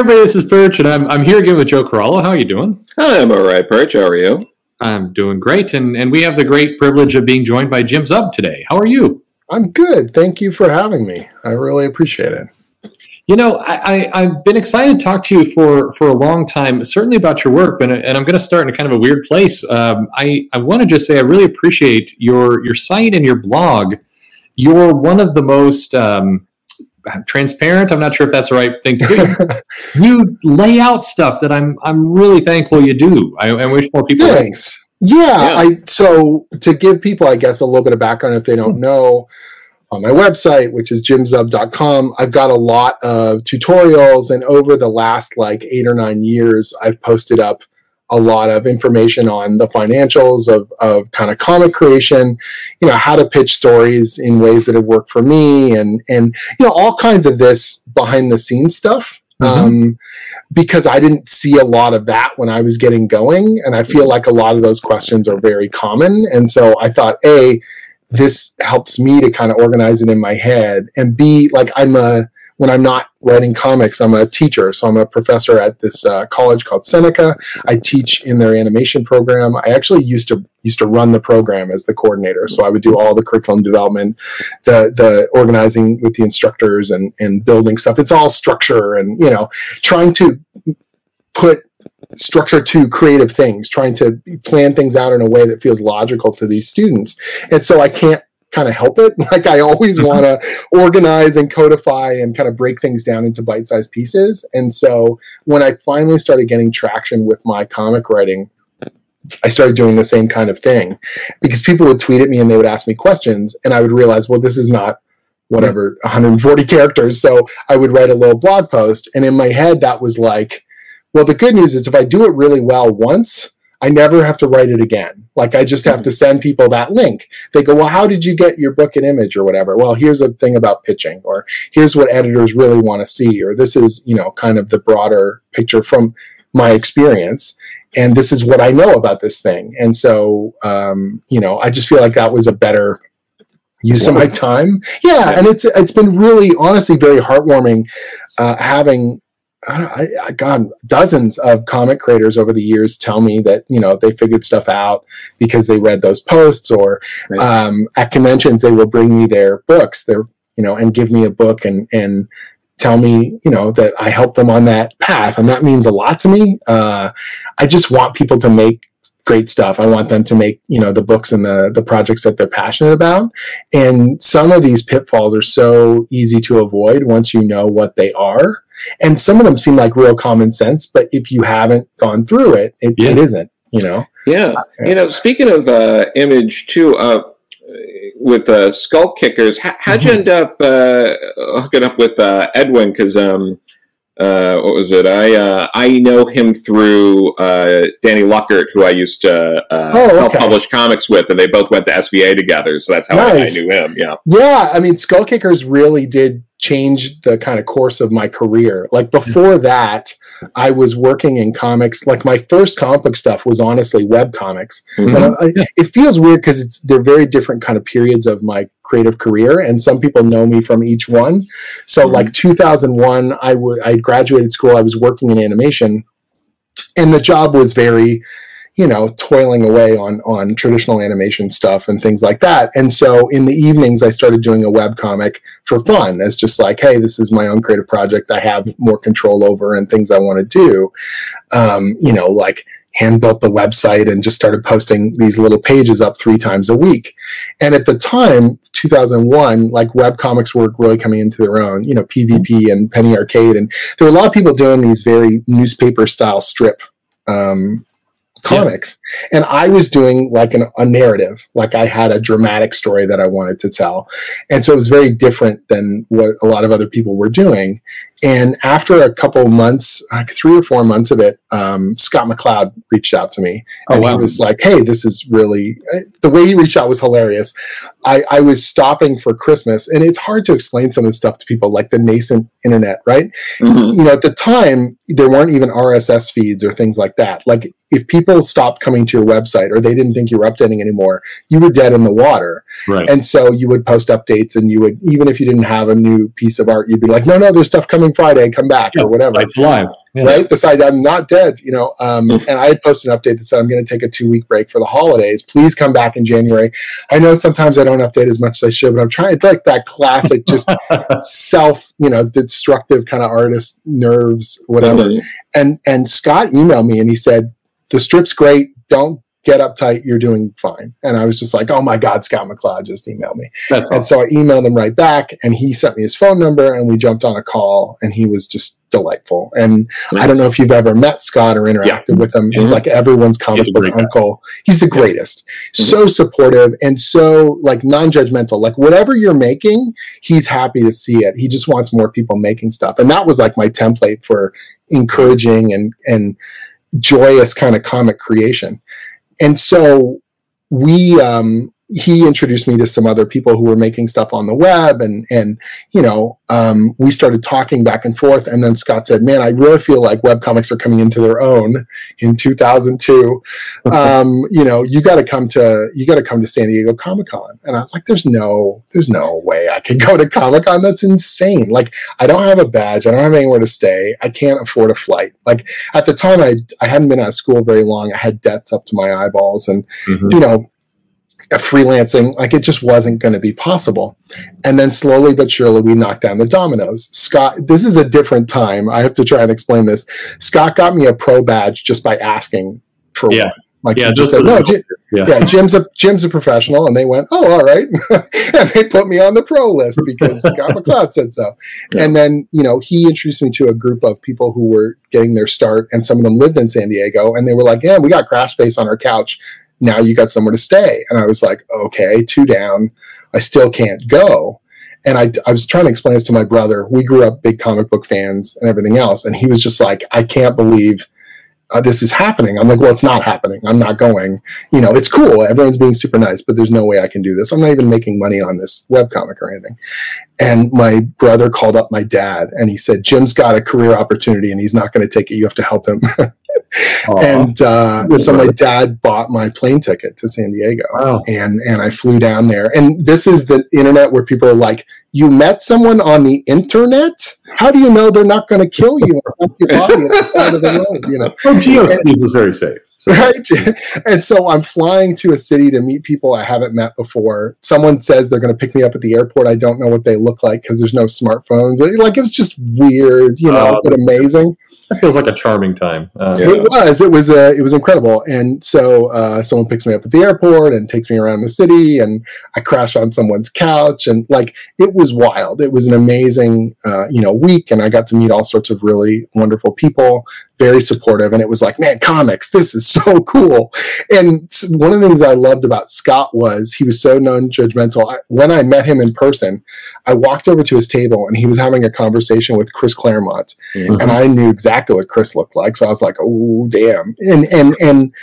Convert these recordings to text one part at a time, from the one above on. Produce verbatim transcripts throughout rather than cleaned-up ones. everybody, this is Perch, and I'm I'm here again with Joe Carollo. How are you doing? I'm all right, Perch. How are you? I'm doing great, and, and we have the great privilege of being joined by Jim Zub today. How are you? I'm good. Thank you for having me. I really appreciate it. You know, I, I, I've been excited to talk to you for, for a long time, certainly about your work, and, and I'm going to start in a kind of a weird place. Um, I, I want to just say I really appreciate your, your site and your blog. You're one of the most um, transparent, I'm not sure if that's the right thing to do, you lay out stuff that I'm I'm really thankful you do. I, I wish more people... Thanks. Yeah, yeah. I, so to give people, I guess, a little bit of background if they don't know, on my website, which is jim zub dot com, I've got a lot of tutorials, and over the last like eight or nine years, I've posted up a lot of information on the financials of, of kind of comic creation, you know, how to pitch stories in ways that have worked for me, and, and you know, all kinds of this behind-the-scenes stuff. Mm-hmm. Um, because I didn't see a lot of that when I was getting going, and I feel like a lot of those questions are very common. And so I thought, A, this helps me to kind of organize it in my head, and B, like I'm a, when I'm not writing comics, I'm a teacher. So I'm a professor at this uh, college called Seneca. I teach in their animation program. I actually used to used to run the program as the coordinator. So I would do all the curriculum development, the the organizing with the instructors, and and building stuff. It's all structure, and you know, trying to put structure to creative things, trying to plan things out in a way that feels logical to these students. And so I can't kind of help it. Like I always want to organize and codify and kind of break things down into bite-sized pieces. And so when I finally started getting traction with my comic writing, I started doing the same kind of thing, because people would tweet at me and they would ask me questions, and I would realize, well, this is not whatever one hundred forty characters. So I would write a little blog post, and in my head that was like, well, the good news is if I do it really well once, I never have to write it again. Like, I just have to send people that link. They go, well, how did you get your book and Image or whatever? Well, here's a thing about pitching, or here's what editors really want to see, or this is, you know, kind of the broader picture from my experience, and this is what I know about this thing. And so, um, you know, I just feel like that was a better use of my time. Yeah, yeah. And it's it's been really, honestly, very heartwarming uh, having... I, I got dozens of comic creators over the years tell me that, you know, they figured stuff out because they read those posts, or right. um, at conventions, they will bring me their books, their, you know, and give me a book and, and tell me, you know, that I helped them on that path. And that means a lot to me. Uh, I just want people to make great stuff. I want them to make, you know, the books and the, the projects that they're passionate about. And some of these pitfalls are so easy to avoid once you know what they are. And some of them seem like real common sense, but if you haven't gone through it, it, yeah. it isn't, you know? Yeah. You know, speaking of uh, Image, too, uh, with uh, Skull Kickers, how, how'd you end up uh, hooking up with uh, Edwin? Because, um, uh, what was it? I uh, I know him through uh, Danny Luckert, who I used to uh, oh, okay. self-publish comics with, and they both went to S V A together, so that's how nice. I, I knew him, yeah. Yeah, I mean, Skull Kickers really did changed the kind of course of my career. Like before that, I was working in comics. Like my first comic book stuff was honestly web comics. Mm-hmm. And I, it feels weird because it's they're very different kind of periods of my creative career, and some people know me from each one. So mm-hmm. like two thousand one, I would I graduated school. I was working in animation, and the job was very, you know, toiling away on, on traditional animation stuff and things like that. And so in the evenings, I started doing a webcomic for fun. As just like, hey, this is my own creative project I have more control over and things I want to do. Um, you know, like hand-built the website and just started posting these little pages up three times a week. And at the time, two thousand one, like webcomics were really coming into their own, you know, P V P and Penny Arcade. And there were a lot of people doing these very newspaper-style strip um comics. Yeah. And I was doing like an, a narrative, like I had a dramatic story that I wanted to tell. And so it was very different than what a lot of other people were doing. And after a couple months, like three or four months of it, um, Scott McCloud reached out to me. And oh, wow. He was like, hey, this is really, the way he reached out was hilarious. I, I was stopping for Christmas, and it's hard to explain some of this stuff to people, like the nascent internet, right? Mm-hmm. You know, at the time, there weren't even R S S feeds or things like that. Like, if people stopped coming to your website or they didn't think you were updating anymore, you were dead in the water. Right. And so you would post updates, and you would, even if you didn't have a new piece of art, you'd be like, no, no, there's stuff coming Friday, come back, yeah, or whatever. It's live. Yeah. Right? Besides, I'm not dead, you know. Um, and I had posted an update that said, I'm going to take a two-week break for the holidays. Please come back in January. I know sometimes I don't update as much as I should, but I'm trying. It's like that classic just self, you know, destructive kind of artist nerves, whatever. Mm-hmm. And and Scott emailed me, and he said, the strip's great. Don't get uptight. You're doing fine. And I was just like, oh, my God, Scott McCloud just emailed me. That's and awesome. So I emailed him right back, and he sent me his phone number, and we jumped on a call, and he was just delightful. And mm-hmm. I don't know if you've ever met Scott or interacted yeah. with him. He's mm-hmm. like everyone's comic book uncle. He's the greatest. Mm-hmm. So supportive and so like non-judgmental. Like whatever you're making, he's happy to see it. He just wants more people making stuff. And that was like my template for encouraging and, and joyous kind of comic creation. And so we, um, he introduced me to some other people who were making stuff on the web, and, and, you know, um, we started talking back and forth. And then Scott said, man, I really feel like web comics are coming into their own in two thousand two. Um, you know, you got to come to, you got to come to San Diego Comic-Con. And I was like, there's no, there's no way I could go to Comic-Con. That's insane. Like, I don't have a badge. I don't have anywhere to stay. I can't afford a flight. Like at the time I, I hadn't been out of school very long. I had debts up to my eyeballs, and, mm-hmm. you know, freelancing, like it just wasn't going to be possible. And then slowly but surely we knocked down the dominoes. Scott, this is a different time. I have to try and explain this. Scott got me a pro badge just by asking for yeah. one. Like yeah, he just said, no, Jim, yeah. yeah, Jim's a Jim's a professional, and they went, oh, all right, and they put me on the pro list because Scott McCloud said so. Yeah. And then you know he introduced me to a group of people who were getting their start, and some of them lived in San Diego, and they were like, yeah, we got crash space on our couch. Now you got somewhere to stay. And I was like, okay, two down. I still can't go. And I, I was trying to explain this to my brother. We grew up big comic book fans and everything else. And he was just like, I can't believe uh, this is happening. I'm like, well, it's not happening. I'm not going. You know, it's cool. Everyone's being super nice, but there's no way I can do this. I'm not even making money on this webcomic or anything. And my brother called up my dad, and he said, Jim's got a career opportunity, and he's not going to take it. You have to help him. Aww. And uh, so my dad bought my plane ticket to San Diego. Wow. and and I flew down there. And this is the internet where people are like, you met someone on the internet? How do you know they're not going to kill you or put your body at the side of the road? You know, well, Geo Steve was very safe. So. Right? And so I'm flying to a city to meet people I haven't met before. Someone says they're going to pick me up at the airport. I don't know what they look like because there's no smartphones. Like, it was just weird, you know, uh, but amazing. That feels like a charming time. Uh, it yeah. was. It was uh, It was incredible. And so uh, someone picks me up at the airport and takes me around the city, and I crash on someone's couch. And, like, it was wild. It was an amazing, uh, you know, week, and I got to meet all sorts of really wonderful people, very supportive. And it was like, man, comics, this is so cool. And one of the things I loved about Scott was he was so non-judgmental. I, when I met him in person, I walked over to his table, and he was having a conversation with Chris Claremont. Mm-hmm. And I knew exactly what Chris looked like. So I was like, oh, damn. And, and, and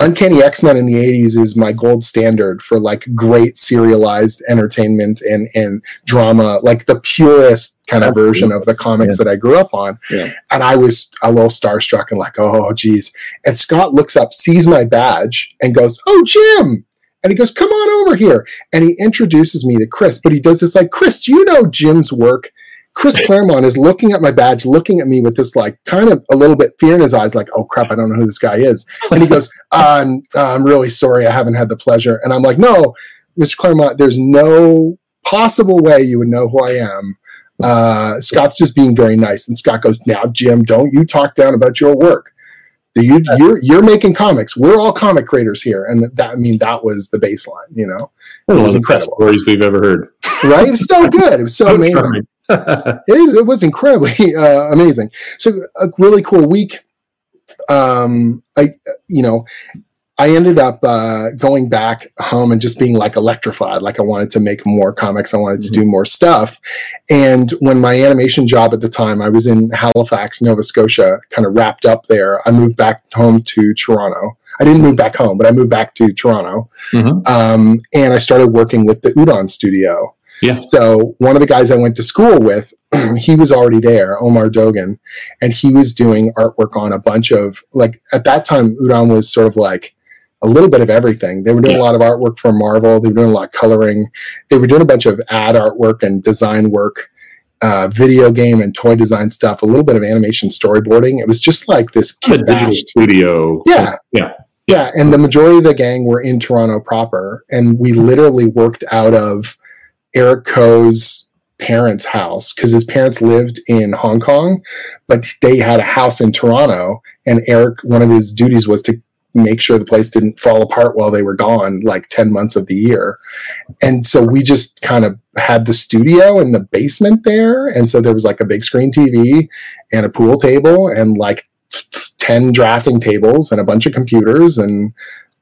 Uncanny X-Men in the eighties is my gold standard for like great serialized entertainment and, and drama, like the purest kind of version of the comics yeah. that I grew up on. Yeah. And I was a little starstruck and like, oh, geez. And Scott looks up, sees my badge, and goes, oh, Jim. And he goes, come on over here. And he introduces me to Chris, but he does this like, Chris, do you know Jim's work? Chris Claremont is looking at my badge, looking at me with this, like, kind of a little bit fear in his eyes, like, oh, crap, I don't know who this guy is. And he goes, I'm, I'm really sorry. I haven't had the pleasure. And I'm like, no, Mister Claremont, there's no possible way you would know who I am. Uh, Scott's just being very nice. And Scott goes, now, Jim, don't you talk down about your work. You, you're, you're making comics. We're all comic creators here. And that, I mean, that was the baseline, you know. It was incredible. One of the best stories we've ever heard. Right? It was so good. It was so amazing. Charming. it, it was incredibly uh, amazing. So a really cool week. Um, I, you know, I ended up uh, going back home and just being like electrified. Like I wanted to make more comics. I wanted to mm-hmm. do more stuff. And when my animation job at the time, I was in Halifax, Nova Scotia, kind of wrapped up there. I moved back home to Toronto. I didn't move back home, but I moved back to Toronto. Mm-hmm. um, and I started working with the Udon Studio. Yeah. So one of the guys I went to school with, he was already there, Omar Dogan, and he was doing artwork on a bunch of, like, at that time, Udon was sort of like a little bit of everything. They were doing yeah. a lot of artwork for Marvel. They were doing a lot of coloring. They were doing a bunch of ad artwork and design work, uh, video game and toy design stuff, a little bit of animation storyboarding. It was just like this kid digital studio. Yeah. Yeah. Yeah. And the majority of the gang were in Toronto proper, and we literally worked out of Eric Ko's parents' house, because his parents lived in Hong Kong, but they had a house in Toronto, and Eric, one of his duties was to make sure the place didn't fall apart while they were gone, like ten months of the year. And so we just kind of had the studio in the basement there, and so there was like a big screen T V and a pool table and like ten drafting tables and a bunch of computers, and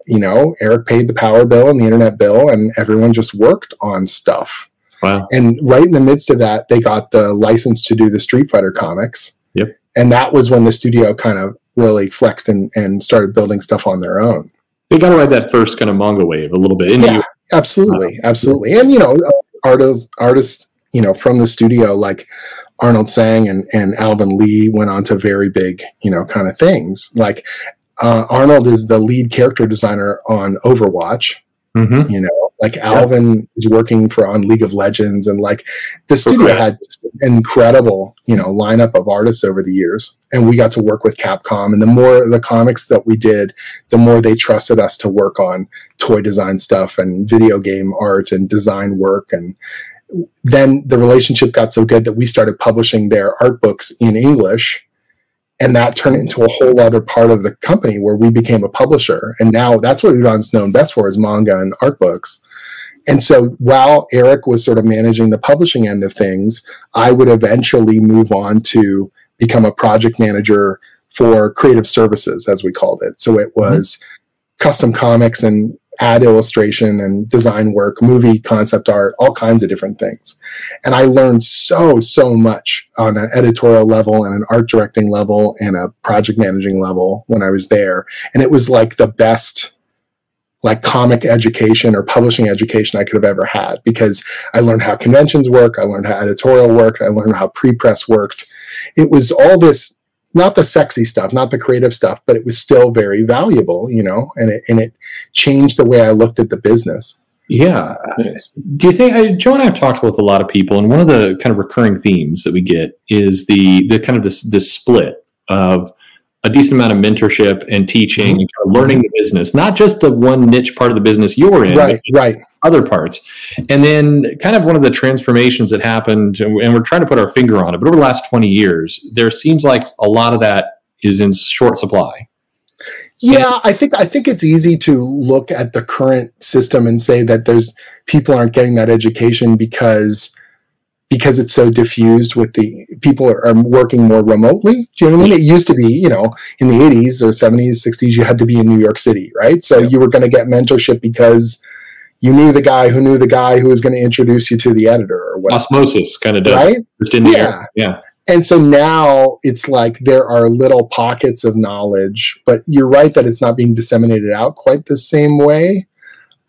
you know, Eric paid the power bill and the internet bill, and everyone just worked on stuff. Wow. And right in the midst of that, they got the license to do the Street Fighter comics. Yep. And that was when the studio kind of really flexed and, and started building stuff on their own. They got to ride that first kind of manga wave a little bit. In yeah, the- absolutely. Wow. Absolutely. And, you know, artists, artists, you know, from the studio, like Arnold Sang and, and Alvin Lee went on to very big, you know, kind of things. Like, Uh, Arnold is the lead character designer on Overwatch. Mm-hmm. You know, like Alvin yeah. is working for on League of Legends, and like the studio okay. had an incredible, you know, lineup of artists over the years, and we got to work with Capcom. And the more the comics that we did, the more they trusted us to work on toy design stuff and video game art and design work. And then the relationship got so good that we started publishing their art books in English. And that turned into a whole other part of the company where we became a publisher. And now that's what Udon's known best for, is manga and art books. And so while Eric was sort of managing the publishing end of things, I would eventually move on to become a project manager for creative services, as we called it. So it was mm-hmm. custom comics and ad illustration and design work, movie concept art, all kinds of different things. And I learned so, so much on an editorial level and an art directing level and a project managing level when I was there. And it was like the best like comic education or publishing education I could have ever had, because I learned how conventions work. I learned how editorial worked. I learned how pre-press worked. It was all this, not the sexy stuff, not the creative stuff, but it was still very valuable, you know, and it, and it changed the way I looked at the business. Yeah. Do you think, I, Joe and I have talked with a lot of people, and one of the kind of recurring themes that we get is the, the kind of this, this split of a decent amount of mentorship and teaching mm-hmm. and kind of learning the business, not just the one niche part of the business you're in, right, but right. other parts. And then kind of one of the transformations that happened, and we're trying to put our finger on it, but over the last twenty years, there seems like a lot of that is in short supply. Yeah, I think I think it's easy to look at the current system and say that there's people aren't getting that education because because it's so diffused with the people are, are working more remotely. Do you know what I mean? It used to be, you know, in the eighties or seventies, sixties, you had to be in New York City, right? So yeah. you were going to get mentorship because you knew the guy who knew the guy who was going to introduce you to the editor or whatever. Osmosis kind of does. Right? Just in the yeah. air. Yeah. And so now it's like there are little pockets of knowledge, but you're right that it's not being disseminated out quite the same way.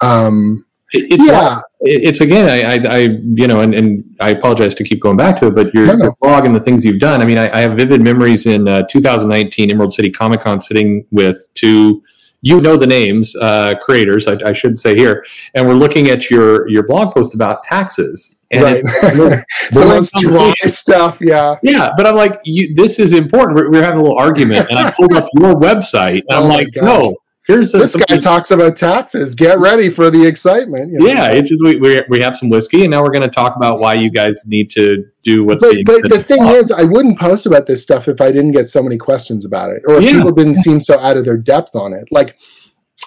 Um, It's yeah. not, it's again, I, I, I you know, and, and I apologize to keep going back to it, but your, no, no. your blog and the things you've done. I mean, I, I have vivid memories in uh, two thousand nineteen Emerald City Comic Con sitting with two, you know, the names, uh, creators, I, I should say here, and we're looking at your, your blog post about taxes. And right. the most dry stuff, yeah. Yeah, but I'm like, you, this is important. We're, we're having a little argument, and I pulled up your website, and oh I'm like, no. Here's a, this guy talks about taxes. Get ready for the excitement. You know? Yeah, it's just we, we we have some whiskey, and now we're going to talk about why you guys need to do what's but, being. But the thing off. is, I wouldn't post about this stuff if I didn't get so many questions about it, or if yeah. people didn't yeah. seem so out of their depth on it. Like,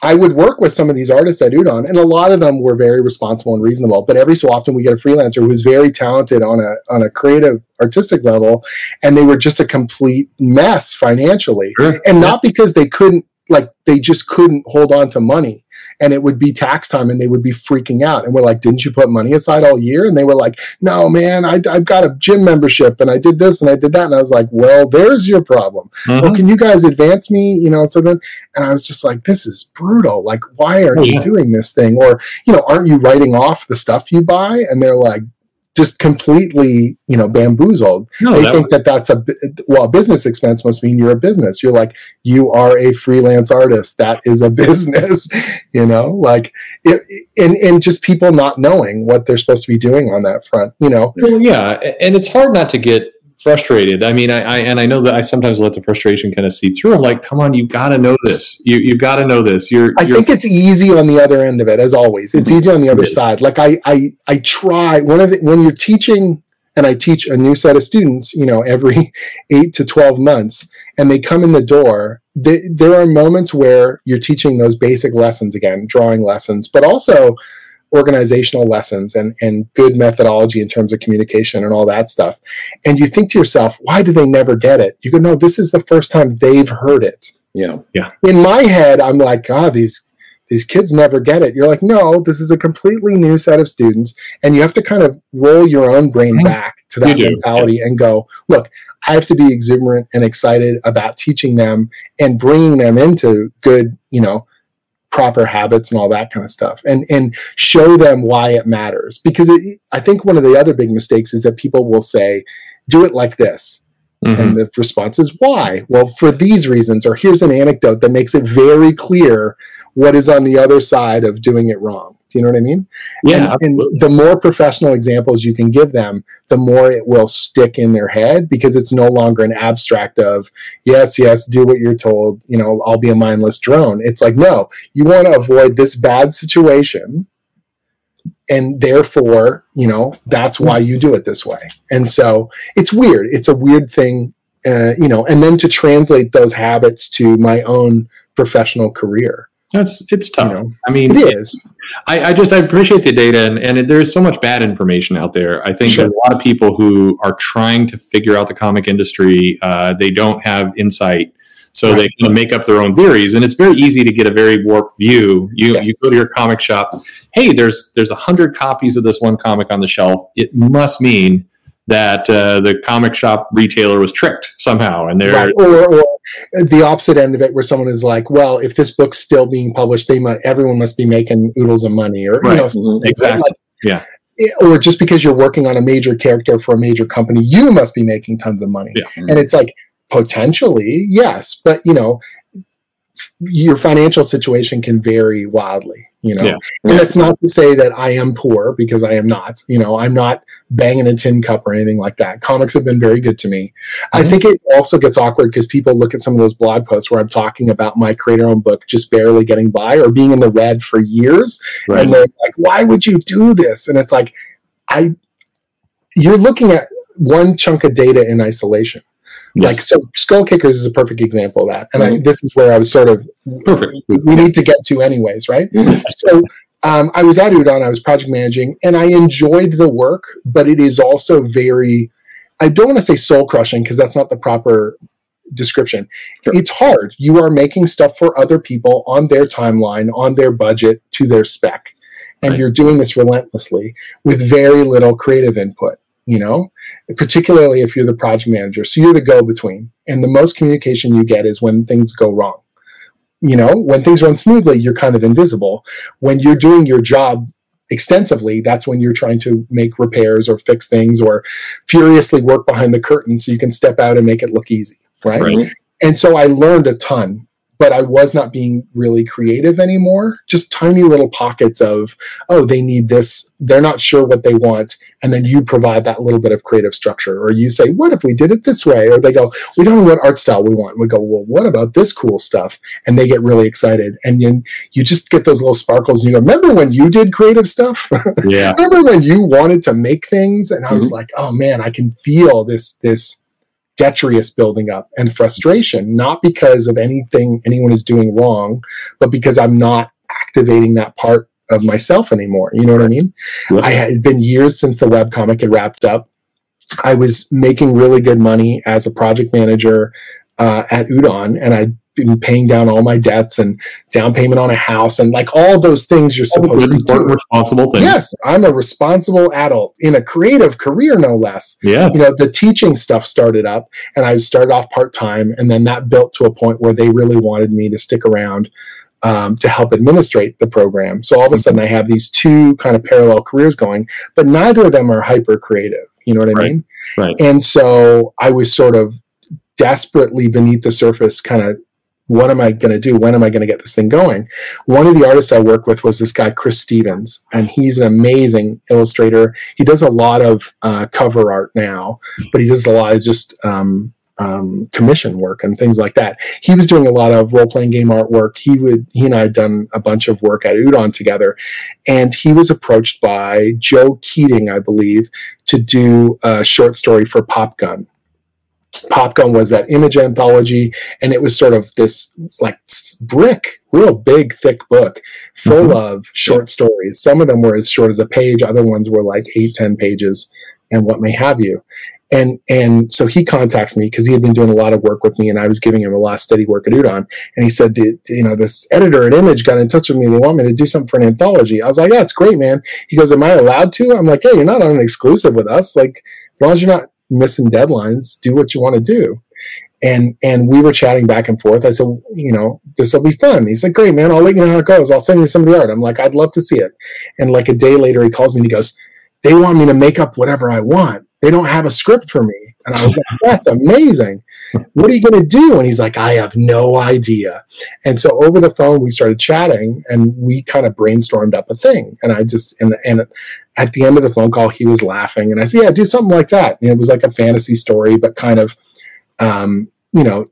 I would work with some of these artists at Udon, and a lot of them were very responsible and reasonable. But every so often, we get a freelancer who's very talented on a on a creative, artistic level, and they were just a complete mess financially, sure. and yeah. not because they couldn't. Like, they just couldn't hold on to money. and it would be tax time and they would be freaking out. And we're like, didn't you put money aside all year? And they were like, no, man, I, I've got a gym membership and I did this and I did that. And I was like, well, there's your problem. Mm-hmm. Well, can you guys advance me? You know, so then, and I was just like, this is brutal. Like, why aren't oh, yeah. you doing this thing? Or, you know, aren't you writing off the stuff you buy? And they're like, just completely, you know, bamboozled. No, they that think was... that that's a, well, a business expense must mean you're a business. You're like, you are a freelance artist. That is a business, you know, like, it, and, and just people not knowing what they're supposed to be doing on that front, you know? Well, yeah. And it's hard not to get frustrated. I mean, I, I and I know that I sometimes let the frustration kind of seep through. I'm like, come on, you got to know this. You you got to know this. You're. I you're... think it's easy on the other end of it, as always. It's easy on the other side. Like I I I try one of the, when you're teaching, and I teach a new set of students, you know, every eight to twelve months, and they come in the door. They, there are moments where you're teaching those basic lessons again, drawing lessons, but also organizational lessons and, and good methodology in terms of communication and all that stuff. And you think to yourself, why do they never get it? You go, no, this is the first time they've heard it. Yeah. Yeah. In my head, I'm like, God, these these kids never get it. You're like, no, this is a completely new set of students. And you have to kind of roll your own brain back to that mentality yeah. and go, look, I have to be exuberant and excited about teaching them and bringing them into good, you know, proper habits and all that kind of stuff, and and show them why it matters. Because it, I think one of the other big mistakes is that people will say, do it like this. Mm-hmm. And the response is, why? Well, for these reasons, or here's an anecdote that makes it very clear what is on the other side of doing it wrong. Do you know what I mean? Yeah. And, and the more professional examples you can give them, the more it will stick in their head, because it's no longer an abstract of, yes, yes, do what you're told, you know, I'll be a mindless drone. It's like, no, you want to avoid this bad situation. And therefore, you know, that's why you do it this way. And so it's weird. It's a weird thing, uh, you know, and then to translate those habits to my own professional career. That's it's tough. You know, I mean, it is. I, I just I appreciate the data, and, and there is so much bad information out there. I think sure. there's a lot of people who are trying to figure out the comic industry. Uh, they don't have insight, so right. they kind of make up their own theories, and it's very easy to get a very warped view. You yes. you go to your comic shop. Hey, there's there's a hundred copies of this one comic on the shelf. It must mean that uh, the comic shop retailer was tricked somehow, and they're right. or, or the opposite end of it, where someone is like, "Well, if this book's still being published, they must, everyone must be making oodles of money," or right. you know, exactly, like, yeah. It, or just because you're working on a major character for a major company, you must be making tons of money, yeah. and it's like potentially yes, but you know, your financial situation can vary wildly. You know, yeah. and that's not to say that I am poor, because I am not. You know, I'm not banging a tin cup or anything like that. Comics have been very good to me. Mm-hmm. I think it also gets awkward because people look at some of those blog posts where I'm talking about my creator-owned book just barely getting by or being in the red for years, right. and they're like, "Why would you do this?" And it's like, I, you're looking at one chunk of data in isolation. Yes. Like, so Skull Kickers is a perfect example of that. And mm-hmm. I, this is where I was sort of, perfect. we need to get to anyways, right? Mm-hmm. So um, I was at Udon, I was project managing, and I enjoyed the work, but it is also very, I don't want to say soul crushing, because that's not the proper description. Sure. It's hard. You are making stuff for other people on their timeline, on their budget, to their spec. And right. you're doing this relentlessly with very little creative input. You know, particularly if you're the project manager. So you're the go-between. And the most communication you get is when things go wrong. You know, when things run smoothly, you're kind of invisible. When you're doing your job extensively, that's when you're trying to make repairs or fix things or furiously work behind the curtain so you can step out and make it look easy, right? right. And so I learned a ton. But I was not being really creative anymore. Just tiny little pockets of, oh, they need this. They're not sure what they want. And then you provide that little bit of creative structure. Or you say, what if we did it this way? Or they go, we don't know what art style we want. And we go, well, what about this cool stuff? And they get really excited. And then you just get those little sparkles. And you go, remember when you did creative stuff? Yeah. Remember when you wanted to make things? And I was mm-hmm. like, oh, man, I can feel this this. detritus building up and frustration, not because of anything anyone is doing wrong, but because I'm not activating that part of myself anymore. You know what I mean? Yeah. I had been years since the webcomic had wrapped up. I was making really good money as a project manager uh, at Udon, and I'd been paying down all my debts and down payment on a house and like all those things you're all supposed to do. Responsible things. Yes, I'm a responsible adult in a creative career, no less. Yes. You know, the teaching stuff started up and I started off part-time, and then that built to a point where they really wanted me to stick around um, to help administrate the program. So all of a sudden I have these two kind of parallel careers going, but neither of them are hyper creative. You know what I right. mean? Right. And so I was sort of desperately beneath the surface kind of, what am I going to do? When am I going to get this thing going? One of the artists I work with was this guy, Chris Stevens, and he's an amazing illustrator. He does a lot of uh, cover art now, but he does a lot of just um, um, commission work and things like that. He was doing a lot of role-playing game artwork. He would, he and I had done a bunch of work at Udon together, and he was approached by Joe Keating, I believe, to do a short story for Pop Gun. Pop Gun was that Image anthology, and it was sort of this like brick, real big, thick book full mm-hmm. of short stories. Some of them were as short as a page. Other ones were like eight, ten pages and what may have you. And and so he contacts me because he had been doing a lot of work with me, and I was giving him a lot of steady work at Udon. And he said, you know, this editor at Image got in touch with me. They want me to do something for an anthology. I was like, yeah, it's great, man. He goes, am I allowed to? I'm like, hey, you're not on an exclusive with us. Like, as long as you're not missing deadlines, do what you want to do. And and we were chatting back and forth. I said, you know, this will be fun. He's like, great, man. I'll let you know how it goes. I'll send you some of the art. I'm like, I'd love to see it. And like a day later, he calls me and he goes, they want me to make up whatever I want. They don't have a script for me. And I was like, that's amazing. What are you going to do? And he's like, I have no idea. And so over the phone, we started chatting, and we kind of brainstormed up a thing. And I just, and, and at the end of the phone call, he was laughing. And I said, yeah, do something like that. And it was like a fantasy story, but kind of, um, you know,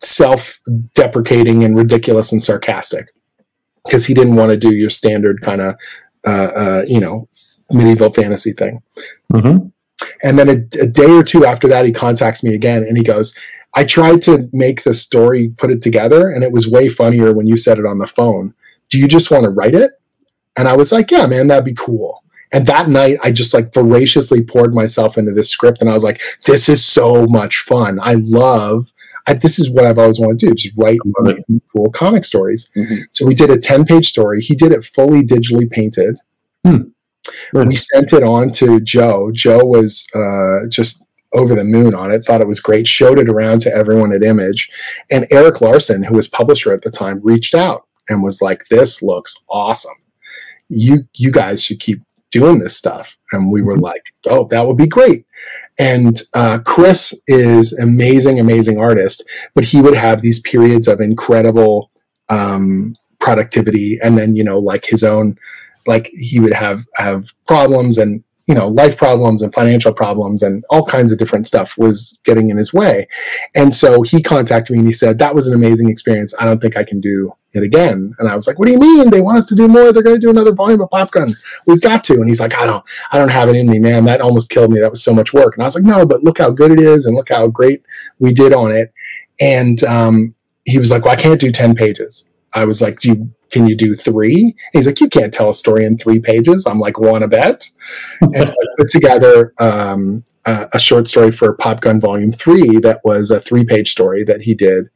self-deprecating and ridiculous and sarcastic. Because he didn't want to do your standard kind of, uh, uh, you know, medieval fantasy thing. Mm-hmm. And then a, a day or two after that, he contacts me again, and he goes, I tried to make the story, put it together, and it was way funnier when you said it on the phone. Do you just want to write it? And I was like, yeah, man, that'd be cool. And that night, I just like voraciously poured myself into this script, and I was like, this is so much fun. I love, I, this is what I've always wanted to do, just write amazing, cool comic stories. Mm-hmm. So we did a ten-page story. He did it fully digitally painted. Hmm. We sent it on to Joe. Joe was uh, just over the moon on it, thought it was great, showed it around to everyone at Image. And Eric Larson, who was publisher at the time, reached out and was like, this looks awesome. You you guys should keep doing this stuff. And we were like, oh, that would be great. And uh, Chris is an amazing, amazing artist, but he would have these periods of incredible um, productivity, and then, you know, like his own... Like he would have, have problems and, you know, life problems and financial problems and all kinds of different stuff was getting in his way. And so he contacted me and he said, that was an amazing experience. I don't think I can do it again. And I was like, what do you mean? They want us to do more. They're going to do another volume of Pop Gun. We've got to. And he's like, I don't, I don't have it in me, man. That almost killed me. That was so much work. And I was like, no, but look how good it is. And look how great we did on it. And um, he was like, well, I can't do ten pages. I was like, do you, can you do three? And he's like, you can't tell a story in three pages. I'm like, want to bet? And so I put together um, a, a short story for Pop Gun Volume three that was a three-page story that he did.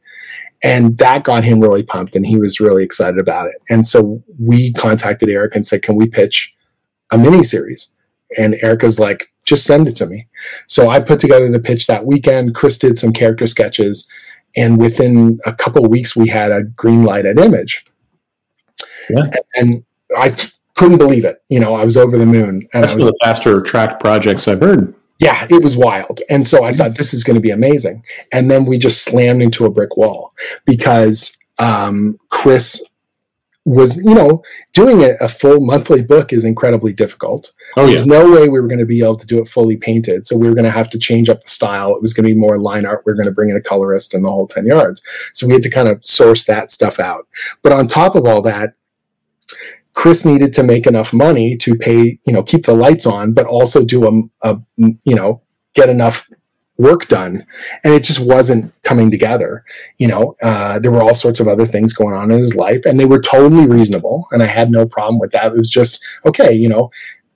And that got him really pumped, and he was really excited about it. And so we contacted Eric and said, can we pitch a miniseries? And Erica's like, just send it to me. So I put together the pitch that weekend. Chris did some character sketches. And within a couple of weeks, we had a green light at Image. Yeah. And I t- couldn't believe it. You know, I was over the moon. And that's one of the faster track projects I've heard. Yeah, it was wild. And so I thought, this is going to be amazing. And then we just slammed into a brick wall because um, Chris was, you know, doing a, a full monthly book is incredibly difficult. Oh, yeah. There's no way we were going to be able to do it fully painted. So we were going to have to change up the style. It was going to be more line art. We we're going to bring in a colorist and the whole ten yards. So we had to kind of source that stuff out. But on top of all that, Chris needed to make enough money to pay, you know, keep the lights on, but also do a, a, you know, get enough work done. And it just wasn't coming together. You know, uh, there were all sorts of other things going on in his life, and they were totally reasonable. And I had no problem with that. It was just, okay, you know,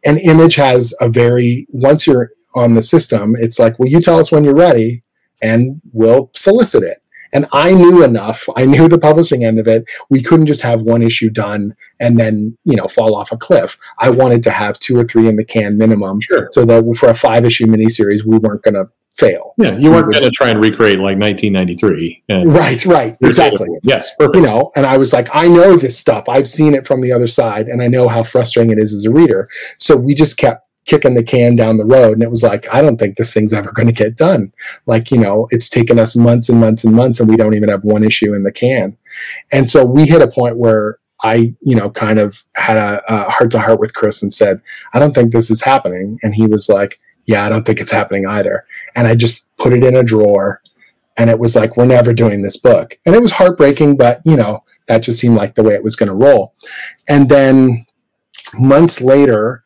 an Image has a very, once you're on the system, it's like, well, you tell us when you're ready and we'll solicit it. And I knew enough. I knew the publishing end of it. We couldn't just have one issue done and then, you know, fall off a cliff. I wanted to have two or three in the can minimum, sure. so that for a five-issue miniseries, we weren't going to fail. Yeah, you weren't we going to try and recreate like nineteen ninety-three. And right, right, exactly. Yes, perfect. You know, and I was like, I know this stuff. I've seen it from the other side, and I know how frustrating it is as a reader. So we just kept kicking the can down the road, and it was like, I don't think this thing's ever going to get done. Like, you know, it's taken us months and months and months, and we don't even have one issue in the can. And so we hit a point where I, you know, kind of had a, a heart-to-heart with Chris and said, I don't think this is happening. And he was like, yeah, I don't think it's happening either. And I just put it in a drawer, and it was like, we're never doing this book. And it was heartbreaking, but, you know, that just seemed like the way it was going to roll. And then months later,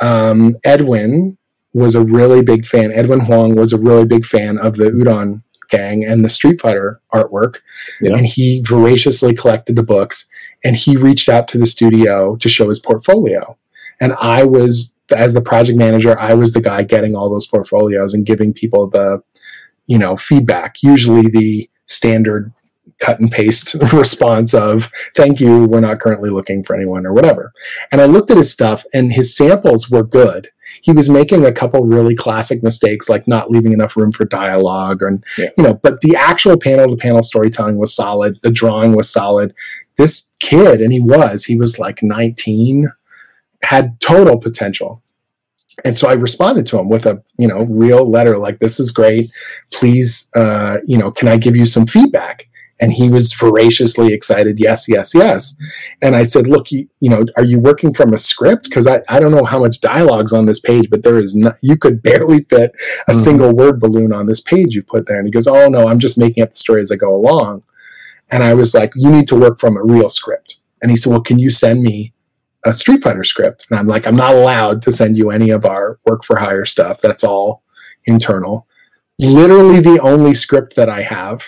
Um, Edwin was a really big fan. Edwin Huang was a really big fan of the Udon gang and the Street Fighter artwork. Yeah. And he voraciously collected the books, and he reached out to the studio to show his portfolio. And I was, as the project manager, I was the guy getting all those portfolios and giving people the, you know, feedback, usually the standard cut and paste response of, thank you, we're not currently looking for anyone, or whatever. And I looked at his stuff, and his samples were good. He was making a couple really classic mistakes, like not leaving enough room for dialogue, and yeah. you know, but the actual panel to panel storytelling was solid. The drawing was solid. This kid, and he was, he was like nineteen, had total potential. And so I responded to him with a, you know, real letter, like, this is great. Please, uh, you know, can I give you some feedback? And he was voraciously excited. Yes, yes, yes. And I said, look, you, you know, are you working from a script? Because I, I don't know how much dialogue's on this page, but there is no, you could barely fit a mm. single word balloon on this page you put there. And he goes, oh, no, I'm just making up the story as I go along. And I was like, you need to work from a real script. And he said, well, can you send me a Street Fighter script? And I'm like, I'm not allowed to send you any of our work for hire stuff. That's all internal. Literally the only script that I have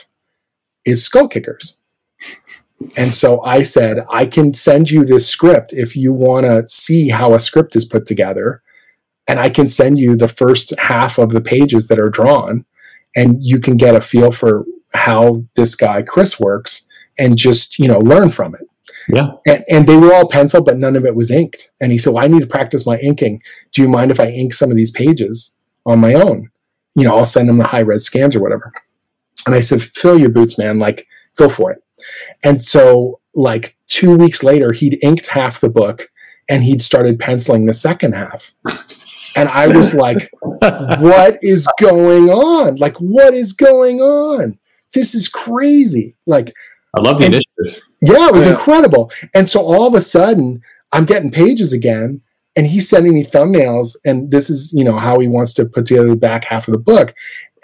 is Skull Kickers. And so I said, I can send you this script if you want to see how a script is put together. And I can send you the first half of the pages that are drawn, and you can get a feel for how this guy Chris works and just, you know, learn from it. Yeah. And, and they were all pencil, but none of it was inked. And he said, well, I need to practice my inking. Do you mind if I ink some of these pages on my own? You know, I'll send them the high res scans or whatever. And I said, fill your boots, man, like, go for it. And so, like, two weeks later, he'd inked half the book, and he'd started penciling the second half. And I was like, what is going on? Like, what is going on? This is crazy. Like, I love the initiative. Yeah, it was yeah. incredible. And so all of a sudden, I'm getting pages again, and he's sending me thumbnails, and this is, you know, how he wants to put together the back half of the book.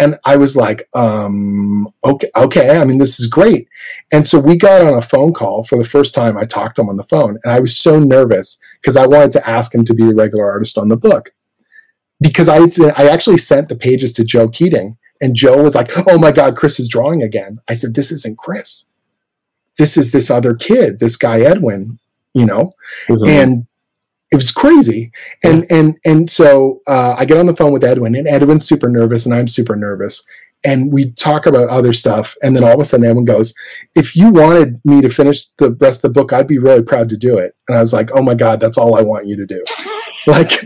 And I was like, um, okay, okay. I mean, this is great. And so we got on a phone call for the first time. I talked to him on the phone, and I was so nervous because I wanted to ask him to be the regular artist on the book, because I had, I actually sent the pages to Joe Keating, and Joe was like, oh my God, Chris is drawing again. I said, this isn't Chris. This is this other kid, this guy, Edwin, you know, isn't and it was crazy. And, yeah. and, and so uh, I get on the phone with Edwin, and Edwin's super nervous, and I'm super nervous. And we talk about other stuff. And then all of a sudden Edwin goes, if you wanted me to finish the rest of the book, I'd be really proud to do it. And I was like, oh my God, that's all I want you to do. Like,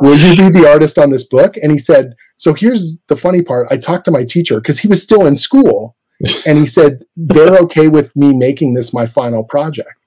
will you be the artist on this book? And he said, so here's the funny part. I talked to my teacher, cause he was still in school, and he said, they're okay with me making this my final project.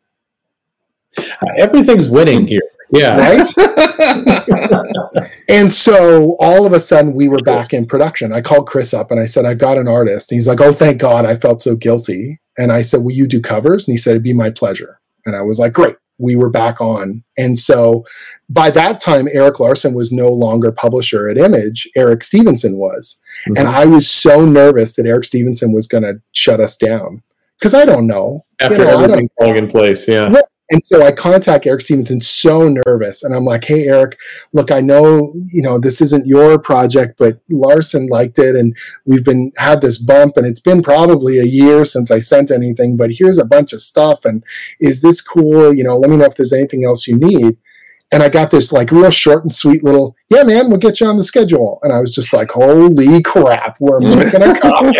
Everything's winning here. Yeah. Right? And so all of a sudden we were back in production. I called Chris up and I said, I've got an artist. And he's like, oh, thank God. I felt so guilty. And I said, will you do covers? And he said, it'd be my pleasure. And I was like, great. We were back on. And so by that time, Eric Larson was no longer publisher at Image. Eric Stevenson was. Mm-hmm. And I was so nervous that Eric Stevenson was going to shut us down. Because I don't know. After you know, everything falling in place. Yeah. What? And so I contact Eric Stevenson, so nervous. And I'm like, hey, Eric, look, I know, you know, this isn't your project, but Larson liked it. And we've been had this bump, and it's been probably a year since I sent anything, but here's a bunch of stuff. And is this cool? You know, let me know if there's anything else you need. And I got this like real short and sweet little, yeah, man, we'll get you on the schedule. And I was just like, holy crap, we're making a comic.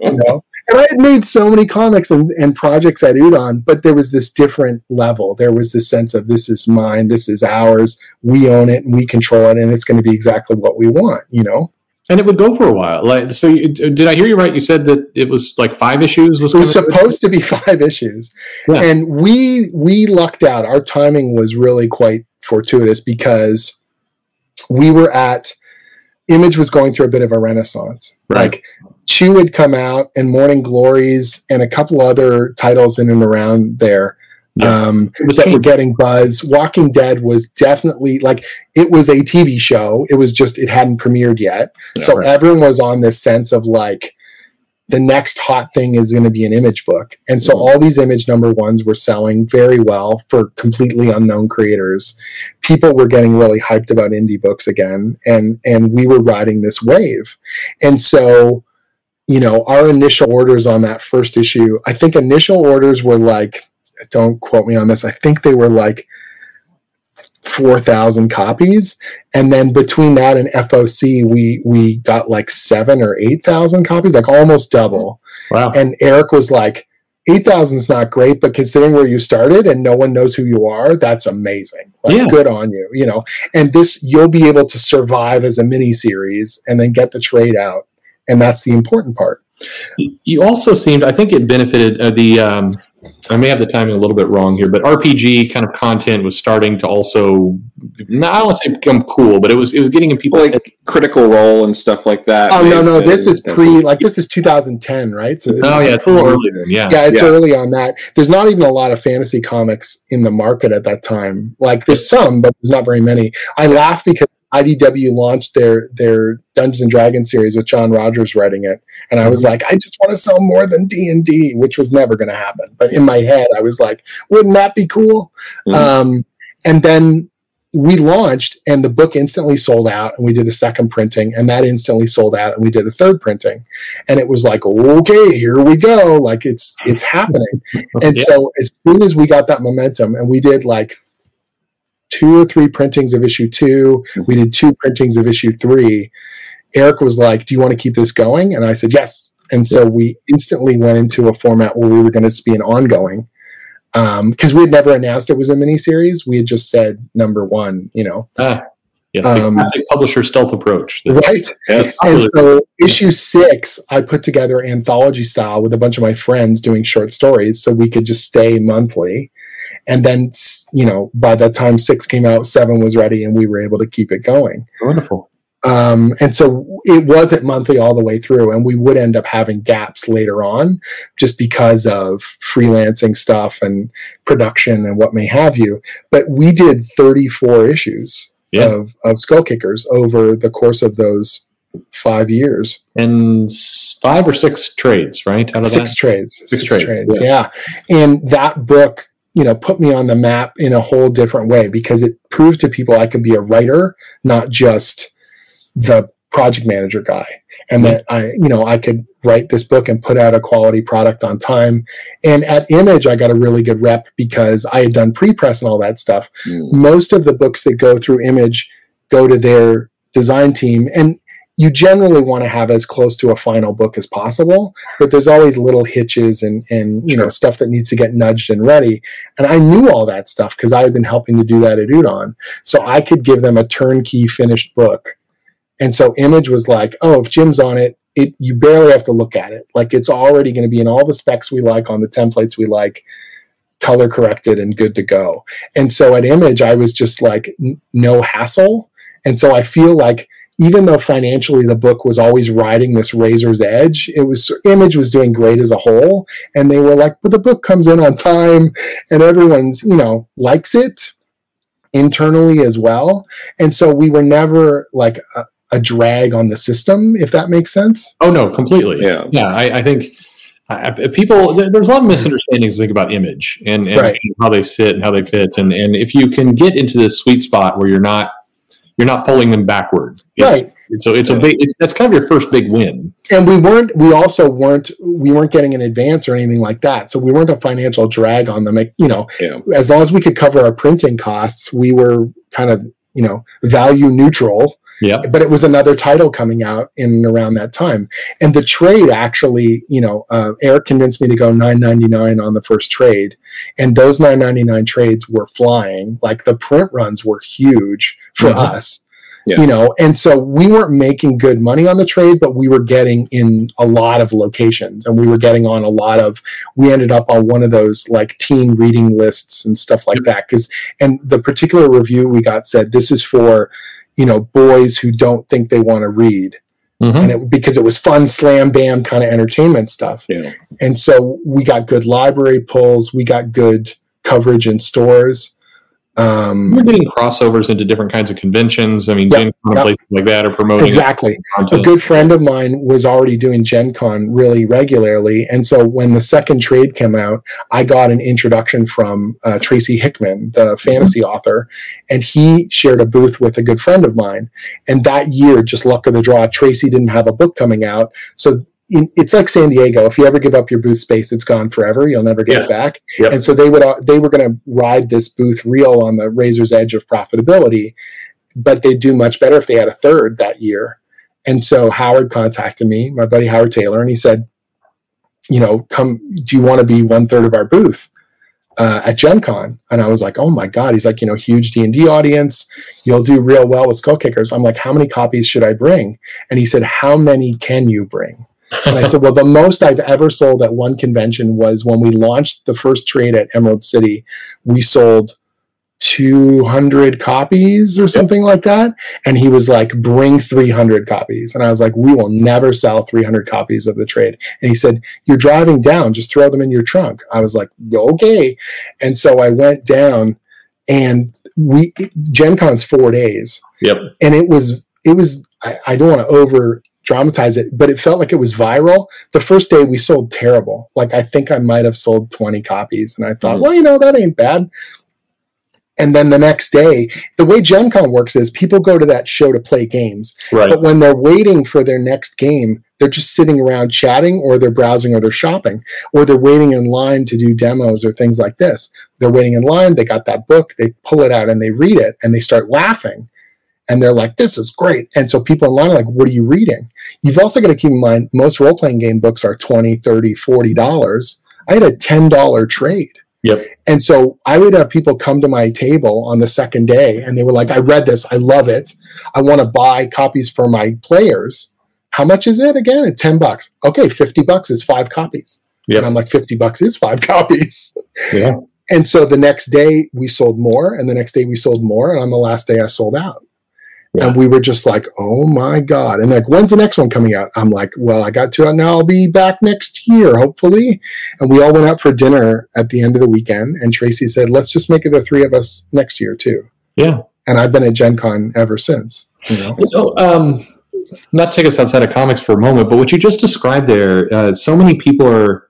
You know? And I had made so many comics and, and projects at Udon, but there was this different level. There was this sense of this is mine, this is ours, we own it and we control it, and it's going to be exactly what we want, you know? And it would go for a while. Like, so you, did I hear you right? You said that it was like five issues? Was it was supposed to be five issues. Yeah. And we we lucked out. Our timing was really quite fortuitous because we were at... Image was going through a bit of a renaissance. Right. Like, Chew had come out and Morning Glories and a couple other titles in and around there yeah. um, that were getting buzz. Walking Dead was definitely, like, it was a T V show. It was just, it hadn't premiered yet. Yeah, so right. everyone was on this sense of, like, the next hot thing is going to be an Image book. And so all these Image number ones were selling very well for completely unknown creators. People were getting really hyped about indie books again. And, and we were riding this wave. And so, you know, our initial orders on that first issue, I think initial orders were like, don't quote me on this. I think they were like four thousand copies. And then between that and F O C, we, we got like seven or eight thousand copies, like almost double. Wow. And Eric was like, eight thousand is not great, but considering where you started and no one knows who you are, that's amazing. Like, yeah. Good on you, you know, and this, you'll be able to survive as a mini series and then get the trade out. And that's the important part. You also seemed, I think it benefited uh, the, um, I may have the timing a little bit wrong here, but R P G kind of content was starting to also, I don't want to say become cool, but it was it was getting in people's like head. Critical Role and stuff like that. Oh, no, no, this is pre, like this is two thousand ten, right? So this oh, yeah, it's a little early then, yeah. Yeah, it's yeah. early on that. There's not even a lot of fantasy comics in the market at that time. Like there's some, but there's not very many. I laugh because I D W launched their their Dungeons and Dragons series with John Rogers writing it, and I was like, I just want to sell more than D and D, which was never going to happen. But in my head, I was like, wouldn't that be cool? Mm-hmm. Um, and then we launched, and the book instantly sold out, and we did a second printing, and that instantly sold out, and we did a third printing, and it was like, okay, here we go, like it's it's happening. And yeah. so as soon as we got that momentum, and we did like two or three printings of issue two. We did two printings of issue three. Eric was like, do you want to keep this going? And I said, yes. And so we instantly went into a format where we were going to be an ongoing. Um, cause we had never announced it was a miniseries. We had just said number one, you know, ah, yes, the um, classic publisher stealth approach. Right. Yes. And so issue six, I put together anthology style with a bunch of my friends doing short stories. So we could just stay monthly. And then, you know, by the time six came out, seven was ready, and we were able to keep it going. Wonderful. Um, and so it wasn't monthly all the way through, and we would end up having gaps later on just because of freelancing stuff and production and what may have you. But we did thirty-four issues yeah. of, of Skull Kickers over the course of those five years. And five or six trades, right? Out of six that? trades. Six, six trades, trades. Yeah. yeah. And that book... you know, put me on the map in a whole different way because it proved to people I could be a writer, not just the project manager guy. And that I, you know, I could write this book and put out a quality product on time. And at Image, I got a really good rep because I had done pre-press and all that stuff. Mm. Most of the books that go through Image go to their design team. And you generally want to have as close to a final book as possible, but there's always little hitches and, and you know, stuff that needs to get nudged and ready. And I knew all that stuff because I had been helping to do that at Udon. So I could give them a turnkey finished book. And so Image was like, oh, if Jim's on it, it you barely have to look at it. Like it's already going to be in all the specs we like on the templates we like, color corrected and good to go. And so at Image, I was just like, n- no hassle. And so I feel like, even though financially the book was always riding this razor's edge, it was Image was doing great as a whole. And they were like, but the book comes in on time and everyone's, you know, likes it internally as well. And so we were never like a, a drag on the system, if that makes sense. Oh, no, completely. Yeah. Yeah. I, I think I, people, there, there's a lot of misunderstandings think about Image and, and right. how they sit and how they fit. And, and if you can get into this sweet spot where you're not, You're not pulling them backward. It's, right. So it's a big, it's, that's kind of your first big win. And we weren't, we also weren't, we weren't getting an advance or anything like that. So we weren't a financial drag on them. You know, yeah. as long as we could cover our printing costs, we were kind of, you know, value neutral Yeah. But it was another title coming out in and around that time. And the trade actually, you know, uh, Eric convinced me to go nine ninety-nine on the first trade. And those nine ninety-nine trades were flying. Like the print runs were huge for mm-hmm. us. Yeah. You know, and so we weren't making good money on the trade, but we were getting in a lot of locations, and we were getting on a lot of, we ended up on one of those like teen reading lists and stuff like that. Cause, and the particular review we got said, this is for, you know, boys who don't think they want to read. Mm-hmm. And it, because it was fun, slam, bam kind of entertainment stuff. Yeah. And so we got good library pulls. We got good coverage in stores. Um, we're getting crossovers into different kinds of conventions. I mean, yep, Gen Con, yep. places like that are promoting. Exactly. A good friend of mine was already doing Gen Con really regularly. And so when the second trade came out, I got an introduction from uh, Tracy Hickman, the fantasy mm-hmm. author, and he shared a booth with a good friend of mine. And that year, just luck of the draw, Tracy didn't have a book coming out. So In, it's like San Diego. If you ever give up your booth space, it's gone forever. You'll never get yeah. it back. Yep. And so they would, uh, they were going to ride this booth reel on the razor's edge of profitability, but they'd do much better if they had a third that year. And so Howard contacted me, my buddy Howard Taylor, and he said, you know, come, do you want to be one third of our booth uh, at Gen Con? And I was like, oh my God. He's like, you know, huge D and D audience. You'll do real well with Skull Kickers. I'm like, how many copies should I bring? And he said, how many can you bring? And I said, well, the most I've ever sold at one convention was when we launched the first trade at Emerald City. We sold two hundred copies or something like that. And he was like, bring three hundred copies. And I was like, we will never sell three hundred copies of the trade. And he said, you're driving down, just throw them in your trunk. I was like, okay. And so I went down, and we, Gen Con's four days. Yep. And it was, it was, I, I don't want to over dramatize it, but it felt like it was viral. The first day we sold terrible. Like I think I might have sold twenty copies, and I thought, mm-hmm. well, you know, that ain't bad. And then the next day, the way Gen Con works is people go to that show to play games, right. but when they're waiting for their next game, they're just sitting around chatting, or they're browsing, or they're shopping, or they're waiting in line to do demos or things like this. They're waiting in line. They got that book, they pull it out and they read it, and they start laughing. And they're like, this is great. And so people online are like, what are you reading? You've also got to keep in mind, most role-playing game books are twenty, thirty, forty dollars. I had a ten dollar trade. Yep. And so I would have people come to my table on the second day, and they were like, I read this. I love it. I want to buy copies for my players. How much is it again? At ten bucks. Okay, fifty bucks is five copies. Yep. And I'm like, fifty bucks is five copies. Yeah. And so the next day we sold more, and the next day we sold more, and on the last day I sold out. Yeah. And we were just like, oh my God. And like, when's the next one coming out? I'm like, well, I got two out now. I'll be back next year, hopefully. And we all went out for dinner at the end of the weekend. And Tracy said, let's just make it the three of us next year too. Yeah. And I've been at Gen Con ever since. You know? You know, um, not to take us outside of comics for a moment, but what you just described there, uh, so many people are,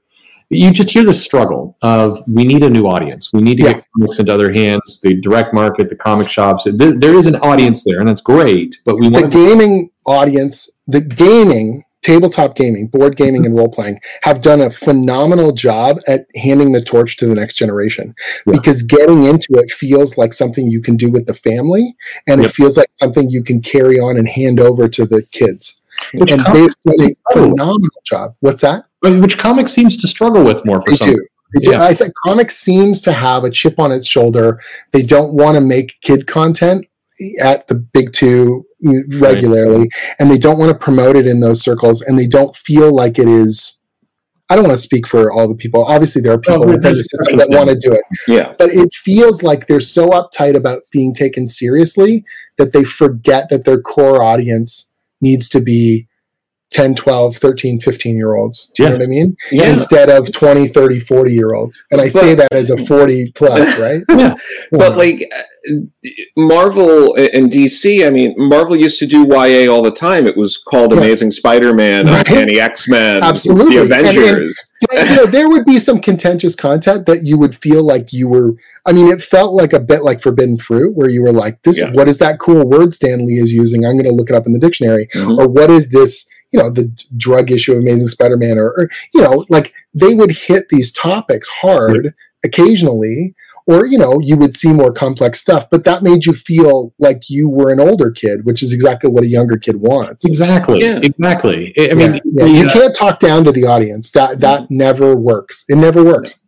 you just hear the struggle of, we need a new audience. We need to yeah. get comics into other hands, the direct market, the comic shops. There, there is an audience there, and that's great. But we want the gaming audience, the gaming, tabletop gaming, board gaming, and role-playing have done a phenomenal job at handing the torch to the next generation yeah. because getting into it feels like something you can do with the family, and yep. it feels like something you can carry on and hand over to the kids. Which and they've done a phenomenal job. What's that? Which comics seems to struggle with more for some. They do. They do. Yeah. I think comics seems to have a chip on its shoulder. They don't want to make kid content at the big two regularly, right. and they don't want to promote it in those circles, and they don't feel like it is. I don't want to speak for all the people. Obviously, there are people oh, that want to do it. Yeah. But it feels like they're so uptight about being taken seriously that they forget that their core audience needs to be ten, twelve, thirteen, fifteen year olds. Do you yeah. know what I mean? Yeah. Instead of twenty, thirty, forty year olds. And I but, say that as a forty plus, right? Yeah. But like Marvel and D C, I mean, Marvel used to do Y A all the time. It was called yeah. Amazing Spider-Man, right? Uncanny X-Men, Absolutely. The Avengers. And, and, you know, there would be some contentious content that you would feel like you were, I mean, it felt like a bit like forbidden fruit, where you were like, "This, yeah. what is that cool word Stan Lee is using? I'm going to look it up in the dictionary." Mm-hmm. Or what is this, you know, the drug issue of Amazing Spider-Man, or, or, you know, like they would hit these topics hard occasionally, Or, you know, you would see more complex stuff, but that made you feel like you were an older kid, which is exactly what a younger kid wants. Exactly. Yeah. Exactly. I mean, yeah. Yeah. You, you know, can't talk down to the audience. That that never works. It never works.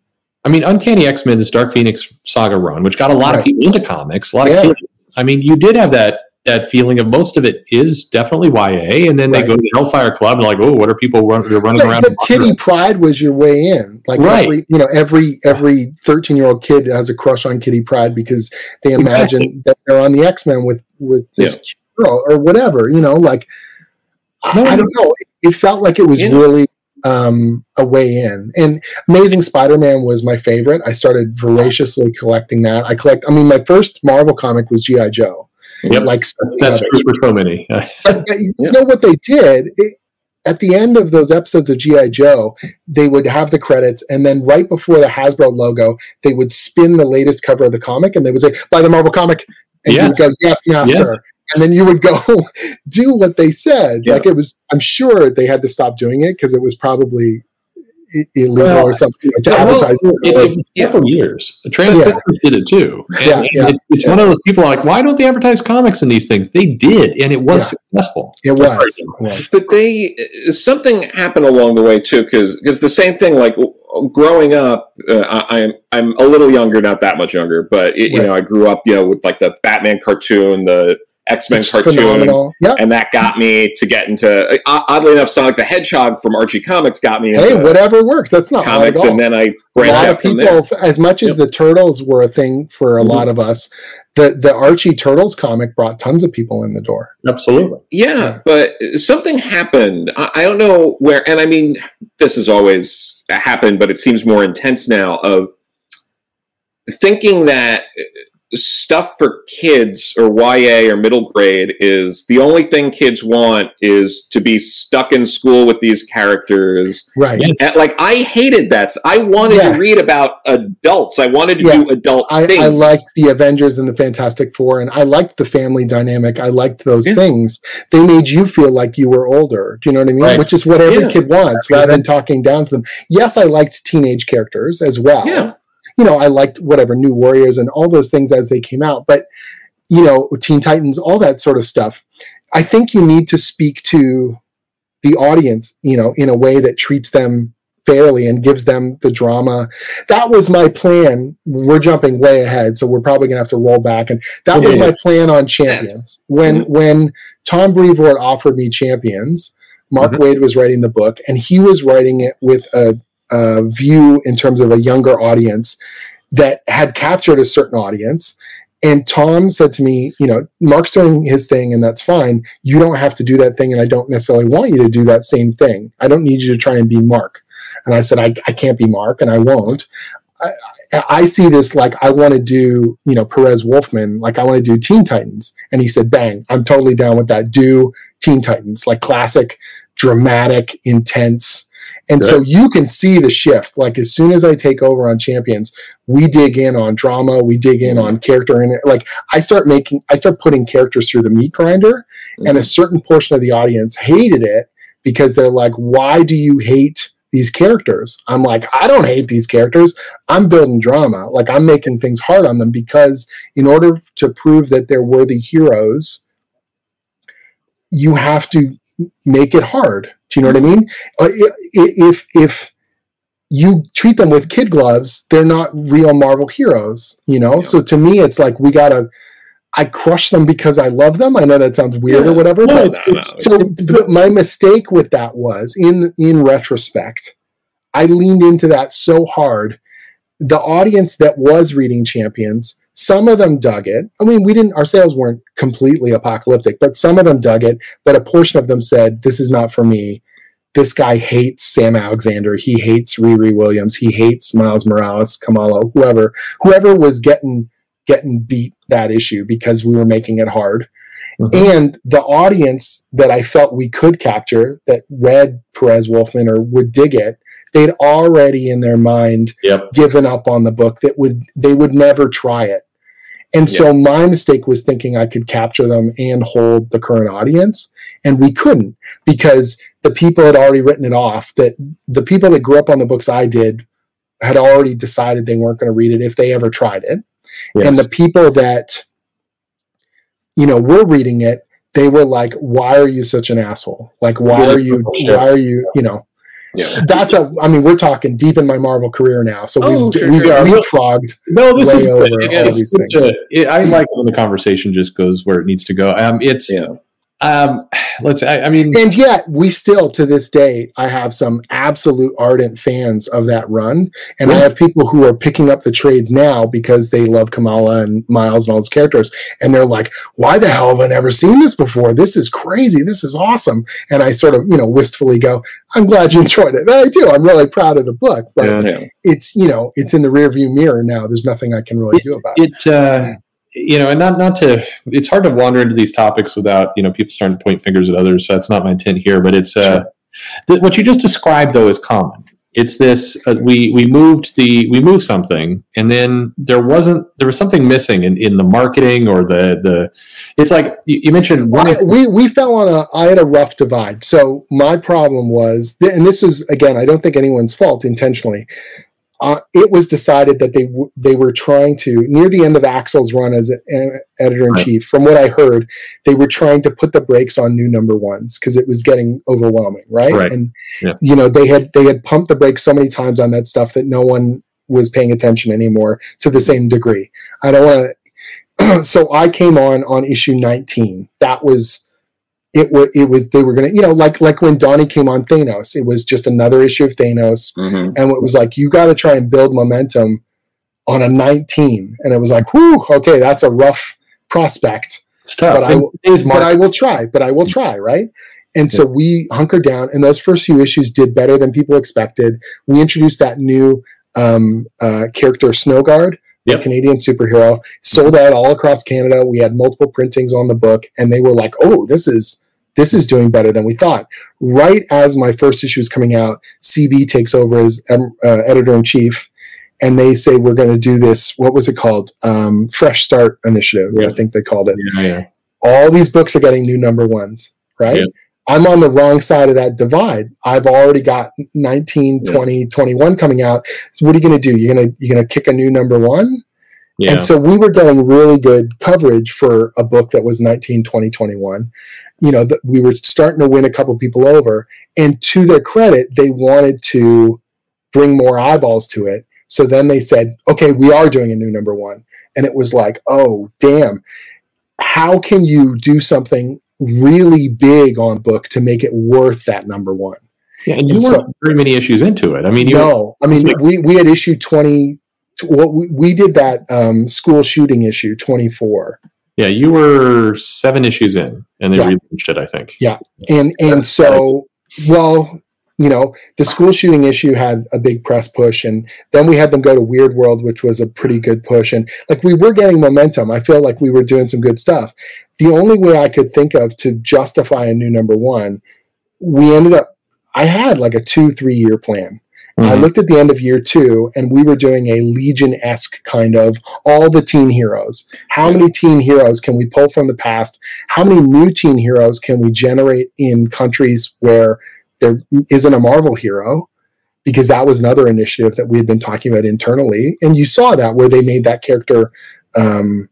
I mean, Uncanny X-Men is Dark Phoenix Saga run, which got a lot right. of people into comics. A lot yeah. of kids. I mean, you did have that that feeling of most of it is definitely Y A, and then right. they go to the Hellfire Club and like, oh, what are people run, they're running but, around? But kiddie around. Pride was your way in. Like right. every, you know, every every thirteen-year-old kid has a crush on Kitty Pryde because they imagine exactly. that they're on the X-Men with, with this yeah. girl or whatever, you know, like, no, I, I don't know. It, it felt like it was yeah. really um, a way in. And Amazing Spider-Man was my favorite. I started voraciously collecting that. I collect, I mean, my first Marvel comic was G I. Joe. Yep. Like that's for so many. But you yeah. know what they did it, at the end of those episodes of G I. Joe, they would have the credits, and then right before the Hasbro logo, they would spin the latest cover of the comic, and they would say, "Buy the Marvel comic," and yes. you'd go, "Yes, master." Yeah. And then you would go do what they said. Yeah. Like it was, I'm sure they had to stop doing it because it was probably illegal well, or something to well, advertise it. It was several years. The Transformers yeah. did it too. And, yeah, yeah, and it, it's yeah. one of those people like, why don't they advertise comics in these things? They did, and it was yeah. successful. It was. It was. But they something happened along the way too, because because the same thing like growing up, uh, I, I'm I'm a little younger, not that much younger, but it, right. you know I grew up you know with like the Batman cartoon, the X-Men Which cartoon, yep. and that got me to get into, uh, oddly enough, Sonic the Hedgehog from Archie Comics got me into Hey, whatever works. That's not comics, and then I branched out from there. A lot of people, as much yep. as the Turtles were a thing for a mm-hmm. lot of us, the, the Archie Turtles comic brought tons of people in the door. Absolutely. Yeah, yeah. But something happened. I, I don't know where, and I mean, this has always happened, but it seems more intense now, of thinking that stuff for kids or Y A or middle grade is the only thing kids want is to be stuck in school with these characters. Right. And, like I hated that. I wanted yeah. to read about adults. I wanted to yeah. do adult I, things. I liked the Avengers and the Fantastic Four, and I liked the family dynamic. I liked those yeah. things. They made you feel like you were older. Do you know what I mean? Right. Which is what every yeah. kid wants rather than talking down to them. Yes, I liked teenage characters as well. Yeah. You know, I liked whatever, New Warriors and all those things as they came out. But, you know, Teen Titans, all that sort of stuff. I think you need to speak to the audience, you know, in a way that treats them fairly and gives them the drama. That was my plan. We're jumping way ahead, so we're probably going to have to roll back. And that yeah, was yeah. my plan on Champions. When mm-hmm. when Tom Brevoort offered me Champions, Mark mm-hmm. Waid was writing the book, and he was writing it with a Uh, view in terms of a younger audience that had captured a certain audience. And Tom said to me, you know, Mark's doing his thing and that's fine. You don't have to do that thing. And I don't necessarily want you to do that same thing. I don't need you to try and be Mark. And I said, I, I can't be Mark and I won't. I, I see this like I want to do, you know, Perez Wolfman, like I want to do Teen Titans. And he said, bang, I'm totally down with that. Do Teen Titans, like classic, dramatic, intense. And Good. so you can see the shift. Like as soon as I take over on Champions, we dig in on drama, we dig in mm-hmm. on character, and like I start making, I start putting characters through the meat grinder, mm-hmm. and a certain portion of the audience hated it because they're like, "Why do you hate these characters?" I'm like, "I don't hate these characters. I'm building drama. Like I'm making things hard on them because in order to prove that they're worthy heroes, you have to make it hard." Do you know what I mean? If if you treat them with kid gloves, they're not real Marvel heroes, you know? Yeah. So to me, it's like we got to, I crush them because I love them. I know that sounds weird yeah. or whatever. No, but no, it's, no, no. So my mistake with that was, in in retrospect, I leaned into that so hard. The audience that was reading Champions, some of them dug it. I mean, we didn't, our sales weren't completely apocalyptic, but some of them dug it. But a portion of them said, this is not for me. This guy hates Sam Alexander. He hates Riri Williams. He hates Miles Morales, Kamala, whoever. Whoever was getting getting beat that issue because we were making it hard. Mm-hmm. And the audience that I felt we could capture that read Perez Wolfman or would dig it, they'd already in their mind yep. given up on the book that would they would never try it. And yep. so my mistake was thinking I could capture them and hold the current audience, and we couldn't because the people had already written it off. That the people that grew up on the books I did had already decided they weren't going to read it if they ever tried it. Yes. And the people that, you know, were reading it, they were like, why are you such an asshole? Like, why are you, why are you, you know, yeah. That's a, I mean, we're talking deep in my Marvel career now. So oh, we've, sure, we've sure. leapfrogged. No, this is over it, all these things. To, it, I like when the conversation just goes where it needs to go. Um, it's, yeah. um, let's, I, I mean, and yet we still, to this day, I have some absolute ardent fans of that run. And yeah. I have people who are picking up the trades now because they love Kamala and Miles and all those characters. And they're like, why the hell have I never seen this before? This is crazy. This is awesome. And I sort of, you know, wistfully go, I'm glad you enjoyed it. I do. I'm really proud of the book, but yeah, yeah. it's, you know, it's in the rearview mirror now. There's nothing I can really it, do about it. It, uh, you know, and not, not to, it's hard to wander into these topics without, you know, people starting to point fingers at others. So that's not my intent here, but it's, uh, th- what you just described though is common. It's this, uh, we, we moved the, we moved something and then there wasn't, there was something missing in, in the marketing or the, the, it's like you, you mentioned. One I, we, we fell on a, I had a rough divide. So my problem was, and this is, again, I don't think anyone's fault intentionally. Uh, it was decided that they w- they were trying to, near the end of Axel's run as a, an editor-in-chief, right. From what I heard, they were trying to put the brakes on new number ones because it was getting overwhelming, right? right. And, yeah. you know, they had they had pumped the brakes so many times on that stuff that no one was paying attention anymore to the same degree. I don't want to... So I came on on issue nineteen. That was... It was, it was, they were going to, you know, like, like when Donnie came on Thanos, it was just another issue of Thanos. Mm-hmm. And it was like, you got to try and build momentum on a nineteen. And it was like, whoo, okay, that's a rough prospect, it's tough. But, I, but I will try, but I will try. Right. And yeah. so we hunkered down and those first few issues did better than people expected. We introduced that new, um, uh, character Snowguard. Yep. Canadian superhero, sold out all across Canada. We had multiple printings on the book and they were like, oh, this is, this is doing better than we thought. Right as my first issue is coming out, C B takes over as um, uh, editor-in-chief and they say, we're going to do this. What was it called? Um, Fresh Start Initiative. Yeah. I think they called it. Yeah, yeah. All these books are getting new number ones, right? Yeah. I'm on the wrong side of that divide. I've already got nineteen, yeah. twenty, twenty-one coming out. So what are you going to do? You're going to you're going to kick a new number one? Yeah. And so we were getting really good coverage for a book that was nineteen, twenty, twenty-one. You know, th- we were starting to win a couple people over. And to their credit, they wanted to bring more eyeballs to it. So then they said, okay, we are doing a new number one. And it was like, oh, damn. How can you do something really big on book to make it worth that number one? Yeah, and you and weren't so, very many issues into it. I mean, you no, were, I mean, like, we, we had issue twenty. Well, we, we did that um, school shooting issue twenty-four. Yeah, you were seven issues in, and they yeah. relaunched it, I think. Yeah, and and so, well, you know, the school shooting issue had a big press push, and then we had them go to Weird World, which was a pretty good push, and like we were getting momentum. I feel like we were doing some good stuff. The only way I could think of to justify a new number one, we ended up, I had like a two, three year plan. Mm-hmm. I looked at the end of year two and we were doing a Legion-esque kind of all the teen heroes. How many teen heroes can we pull from the past? How many new teen heroes can we generate in countries where there isn't a Marvel hero? Because that was another initiative that we had been talking about internally. And you saw that where they made that character, um,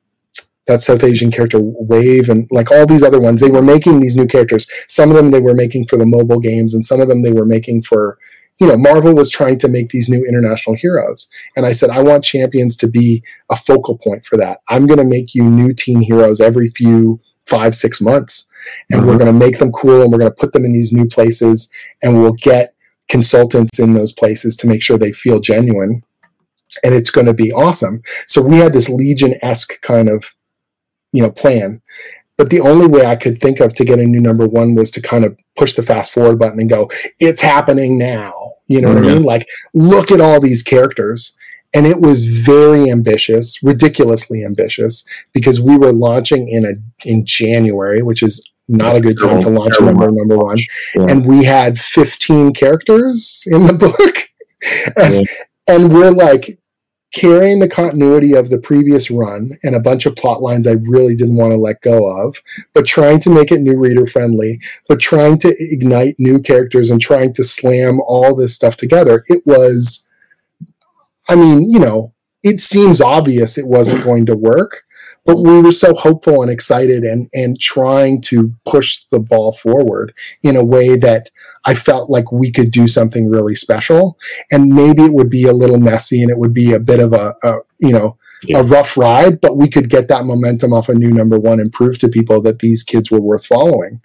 that South Asian character Wave, and like all these other ones, they were making these new characters. Some of them they were making for the mobile games and some of them they were making for, you know, Marvel was trying to make these new international heroes. And I said, I want Champions to be a focal point for that. I'm going to make you new teen heroes every few five, six months. And mm-hmm. we're going to make them cool and we're going to put them in these new places. And we'll get consultants in those places to make sure they feel genuine. And it's going to be awesome. So we had this Legion-esque kind of, you know, plan. But the only way I could think of to get a new number one was to kind of push the fast forward button and go, it's happening now. You know mm-hmm. what I mean? Like, look at all these characters. And it was very ambitious, ridiculously ambitious, because we were launching in a in January, which is not That's a good time to launch a number number one. Yeah. And we had fifteen characters in the book. and, yeah. and we're like carrying the continuity of the previous run and a bunch of plot lines I really didn't want to let go of, but trying to make it new reader friendly, but trying to ignite new characters and trying to slam all this stuff together. It was, I mean, you know, it seems obvious it wasn't going to work, but we were so hopeful and excited and, and trying to push the ball forward in a way that I felt like we could do something really special. And maybe it would be a little messy and it would be a bit of a, a you know, yeah. a rough ride, but we could get that momentum off a new number one and prove to people that these kids were worth following.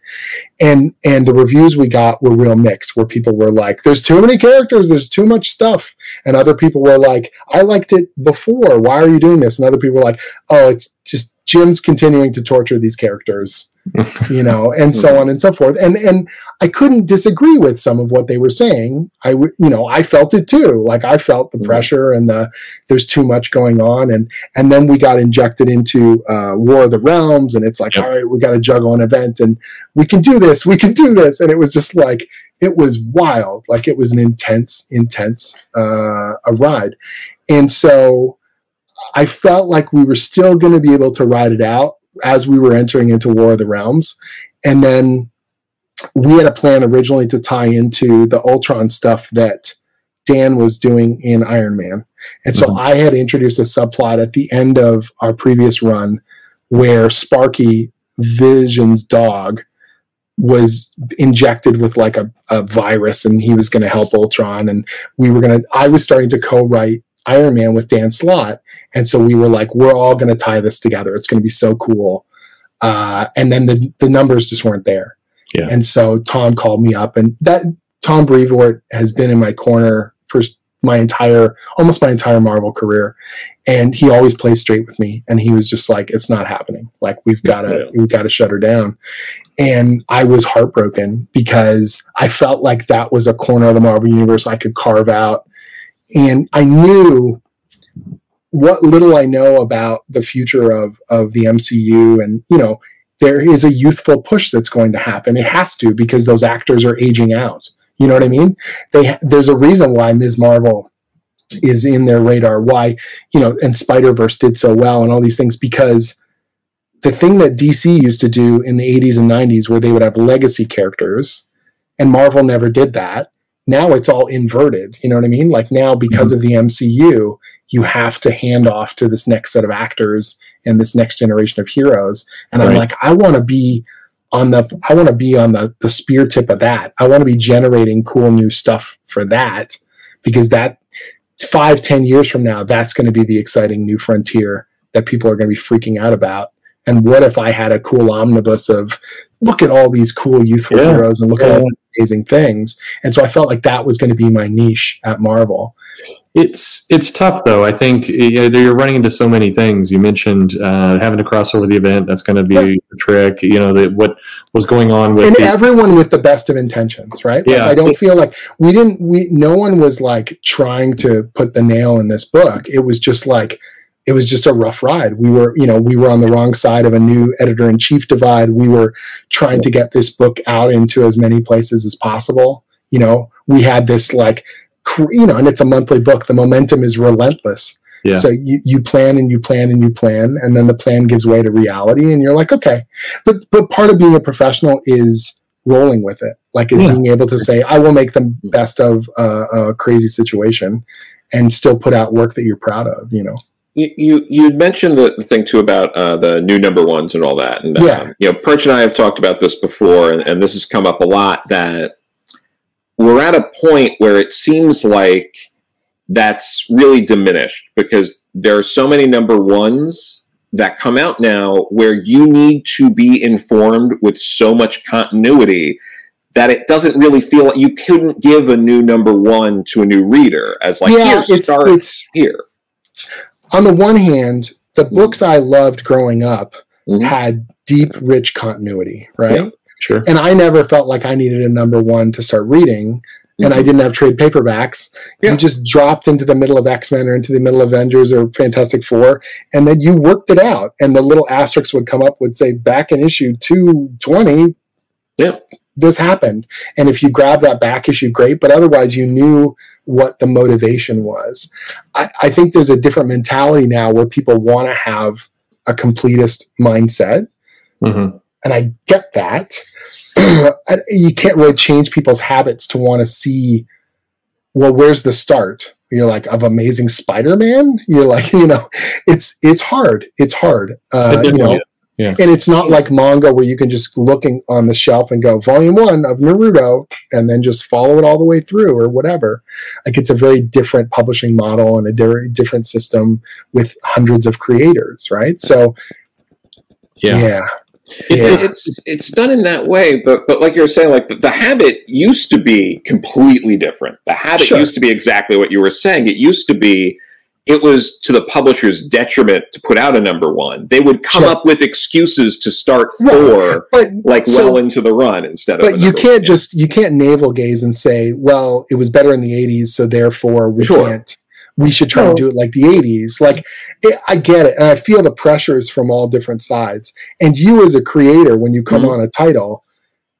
And and the reviews we got were real mixed, where people were like, there's too many characters, there's too much stuff. And other people were like, I liked it before, why are you doing this? And other people were like, oh, it's just Jim's continuing to torture these characters, you know, and so on and so forth. And and I couldn't disagree with some of what they were saying. I, w- you know, I felt it too. Like I felt the pressure and the, there's too much going on. And, and then we got injected into uh, War of the Realms, and it's like, yep. all right, we got to juggle an event and we can do this, we can do this. And it was just like, it was wild. Like it was an intense, intense uh, a ride. And so I felt like we were still going to be able to ride it out as we were entering into War of the Realms. And then we had a plan originally to tie into the Ultron stuff that Dan was doing in Iron Man. And so mm-hmm. I had introduced a subplot at the end of our previous run where Sparky, Vision's dog, was injected with like a, a virus, and he was going to help Ultron. And we were going to, I was starting to co-write Iron Man with Dan Slott. And so we were like, we're all going to tie this together. It's going to be so cool. Uh, and then the, the numbers just weren't there. Yeah. And so Tom called me up, and that Tom Brevoort has been in my corner for my entire, almost my entire Marvel career. And he always plays straight with me. And he was just like, it's not happening. Like we've got to, yeah. we've got to shut her down. And I was heartbroken because I felt like that was a corner of the Marvel universe I could carve out. And I knew what little I know about the future of, of the M C U. And, you know, there is a youthful push that's going to happen. It has to, because those actors are aging out. You know what I mean? They, there's a reason why Miz Marvel is in their radar, why, you know, and Spider-Verse did so well and all these things, because the thing that D C used to do in the eighties and nineties, where they would have legacy characters, and Marvel never did that. Now it's all inverted. You know what I mean? Like now, because mm-hmm. of the M C U, you have to hand off to this next set of actors and this next generation of heroes. And right. I'm like, I want to be on the, I want to be on the, the spear tip of that. I want to be generating cool new stuff for that, because that five, ten years from now, that's going to be the exciting new frontier that people are going to be freaking out about. And what if I had a cool omnibus of, look at all these cool youthful yeah. heroes and look yeah. at all these amazing things. And so I felt like that was going to be my niche at Marvel. It's it's tough, though. I think you know, you're running into so many things. You mentioned uh, having to cross over the event. That's going to be right. a trick. You know, the, what was going on with... And the, everyone with the best of intentions, right? Yeah. Like, I don't feel like... We didn't... We No one was, like, trying to put the nail in this book. It was just, like... It was just a rough ride. We were, you know, we were on the wrong side of a new editor-in-chief divide. We were trying to get this book out into as many places as possible. You know, we had this like, you know, and it's a monthly book. The momentum is relentless. Yeah. So you, you plan and you plan and you plan, and then the plan gives way to reality, and you're like, okay. But but part of being a professional is rolling with it. Like is yeah. being able to say, I will make the best of uh, a crazy situation and still put out work that you're proud of, you know. You you mentioned the thing, too, about uh, the new number ones and all that. And, yeah. um, you know, Perch and I have talked about this before, and, and this has come up a lot, that we're at a point where it seems like that's really diminished, because there are so many number ones that come out now where you need to be informed with so much continuity that it doesn't really feel like you couldn't give a new number one to a new reader as like, yeah, here, it's, start it's, here. On the one hand, the books I loved growing up mm-hmm. had deep, rich continuity, right? Yeah, sure. And I never felt like I needed a number one to start reading, mm-hmm. and I didn't have trade paperbacks. Yeah. You just dropped into the middle of X-Men or into the middle of Avengers or Fantastic Four, and then you worked it out. And the little asterisks would come up, would say, back in issue two twenty, yeah. this happened. And if you grab that back issue, great, but otherwise you knew what the motivation was. I, I think there's a different mentality now where people want to have a completist mindset. Mm-hmm. And I get that. You can't really change people's habits to want to see, well, where's the start? you're like, of Amazing Spider-Man. You're like, you know, it's it's hard. It's hard. Uh, you know, yeah. And it's not like manga where you can just looking on the shelf and go, volume one of Naruto, and then just follow it all the way through or whatever. Like, it's a very different publishing model and a very different system with hundreds of creators, right? So, yeah. yeah. It's, yeah. it's it's done in that way, but but like you were saying, like the, the habit used to be completely different. The habit sure. used to be exactly what you were saying. It used to be, it was to the publisher's detriment to put out a number one. They would come sure. up with excuses to start four, right. but, like so, well into the run instead but of. But you can't one. just you can't navel gaze and say, well, it was better in the eighties, so therefore we sure. can't. We should try to do it like the eighties. Like, it, I get it. And I feel the pressures from all different sides. And you as a creator, when you come mm-hmm. on a title,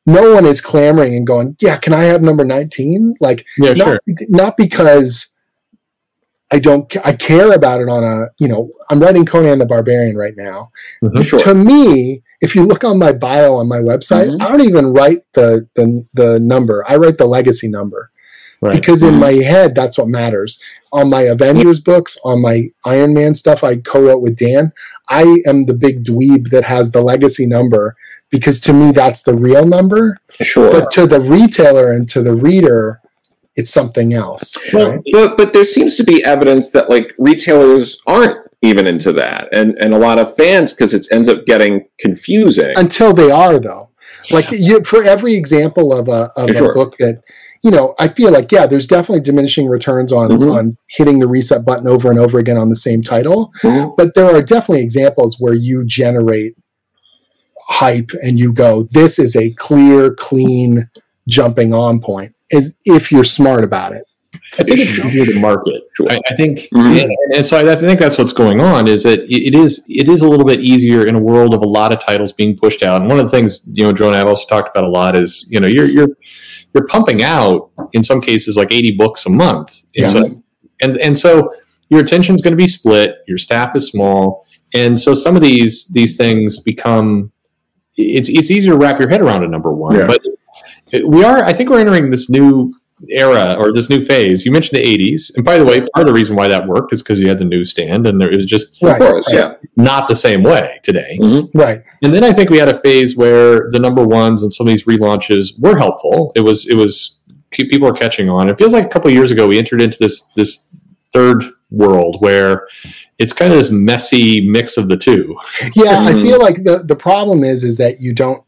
no one is clamoring and going, yeah, can I have number nineteen? Like, yeah, not, sure. not because I don't, I care about it on a, you know, I'm writing Conan the Barbarian right now. Mm-hmm. Sure. To me, if you look on my bio on my website, mm-hmm. I don't even write the, the the number. I write the legacy number. Right. Because in my head, that's what matters. On my Avengers books, on my Iron Man stuff I co-wrote with Dan, I am the big dweeb that has the legacy number, because to me that's the real number. Sure. But to the retailer and to the reader, it's something else. Well, right? but, but there seems to be evidence that like retailers aren't even into that. And, and a lot of fans, because it ends up getting confusing. Until they are, though. Yeah. Like you, for every example of a, of sure. a book that... You know, I feel like, yeah, there's definitely diminishing returns on, mm-hmm. on hitting the reset button over and over again on the same title. Mm-hmm. But there are definitely examples where you generate hype and you go, this is a clear, clean jumping on point, as if you're smart about it. I think it's easier to market. I, I think, mm-hmm. and, and so I, I think that's what's going on. Is that it, it is it is a little bit easier in a world of a lot of titles being pushed out. And one of the things, you know, Joe and I've also talked about a lot is, you know, you're you're you're pumping out in some cases like eighty books a month, and yes. so, and and so your attention's going to be split. Your staff is small, and so some of these these things become it's it's easier to wrap your head around a number one. Yeah. But we are, I think, we're entering this new era or this new phase. You mentioned the eighties, and by the way, part of the reason why that worked is because you had the newsstand, and there, it was just right, right, yeah. not the same way today. Mm-hmm. Right. And then I think we had a phase where the number ones and some of these relaunches were helpful. It was it was people are catching on. It feels like a couple of years ago we entered into this this third world where it's kind of this messy mix of the two. Yeah, I feel like the the problem is is that you don't.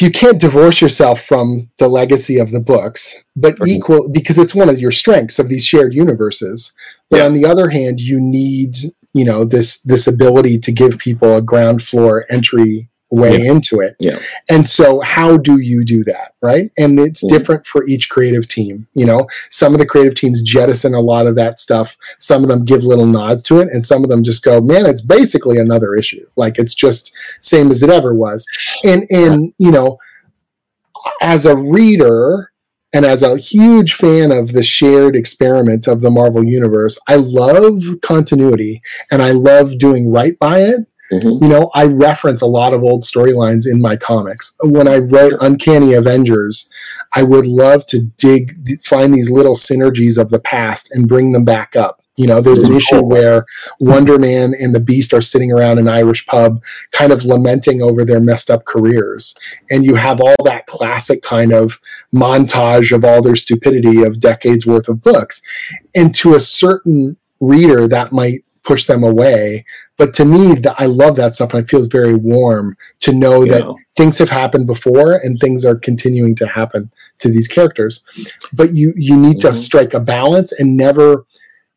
You can't divorce yourself from the legacy of the books, but okay. equal because it's one of your strengths of these shared universes. But yeah. on the other hand, you need, you know, this this ability to give people a ground floor entry way yeah. into it. Yeah. And so how do you do that, right? And it's yeah. different for each creative team. You know, some of the creative teams jettison a lot of that stuff. Some of them give little nods to it, and some of them just go, man, it's basically another issue. Like, it's just same as it ever was. And, and you know, as a reader and as a huge fan of the shared experiment of the Marvel Universe, I love continuity, and I love doing right by it. Mm-hmm. You know, I reference a lot of old storylines in my comics. When I wrote Uncanny Avengers, I would love to dig, find these little synergies of the past and bring them back up. You know, there's an issue where Wonder Man and the Beast are sitting around an Irish pub kind of lamenting over their messed up careers. And you have all that classic kind of montage of all their stupidity of decades worth of books. And to a certain reader, that might push them away. But to me, the, I love that stuff, and it feels very warm to know yeah. that things have happened before and things are continuing to happen to these characters. But you, you need mm-hmm. to strike a balance and never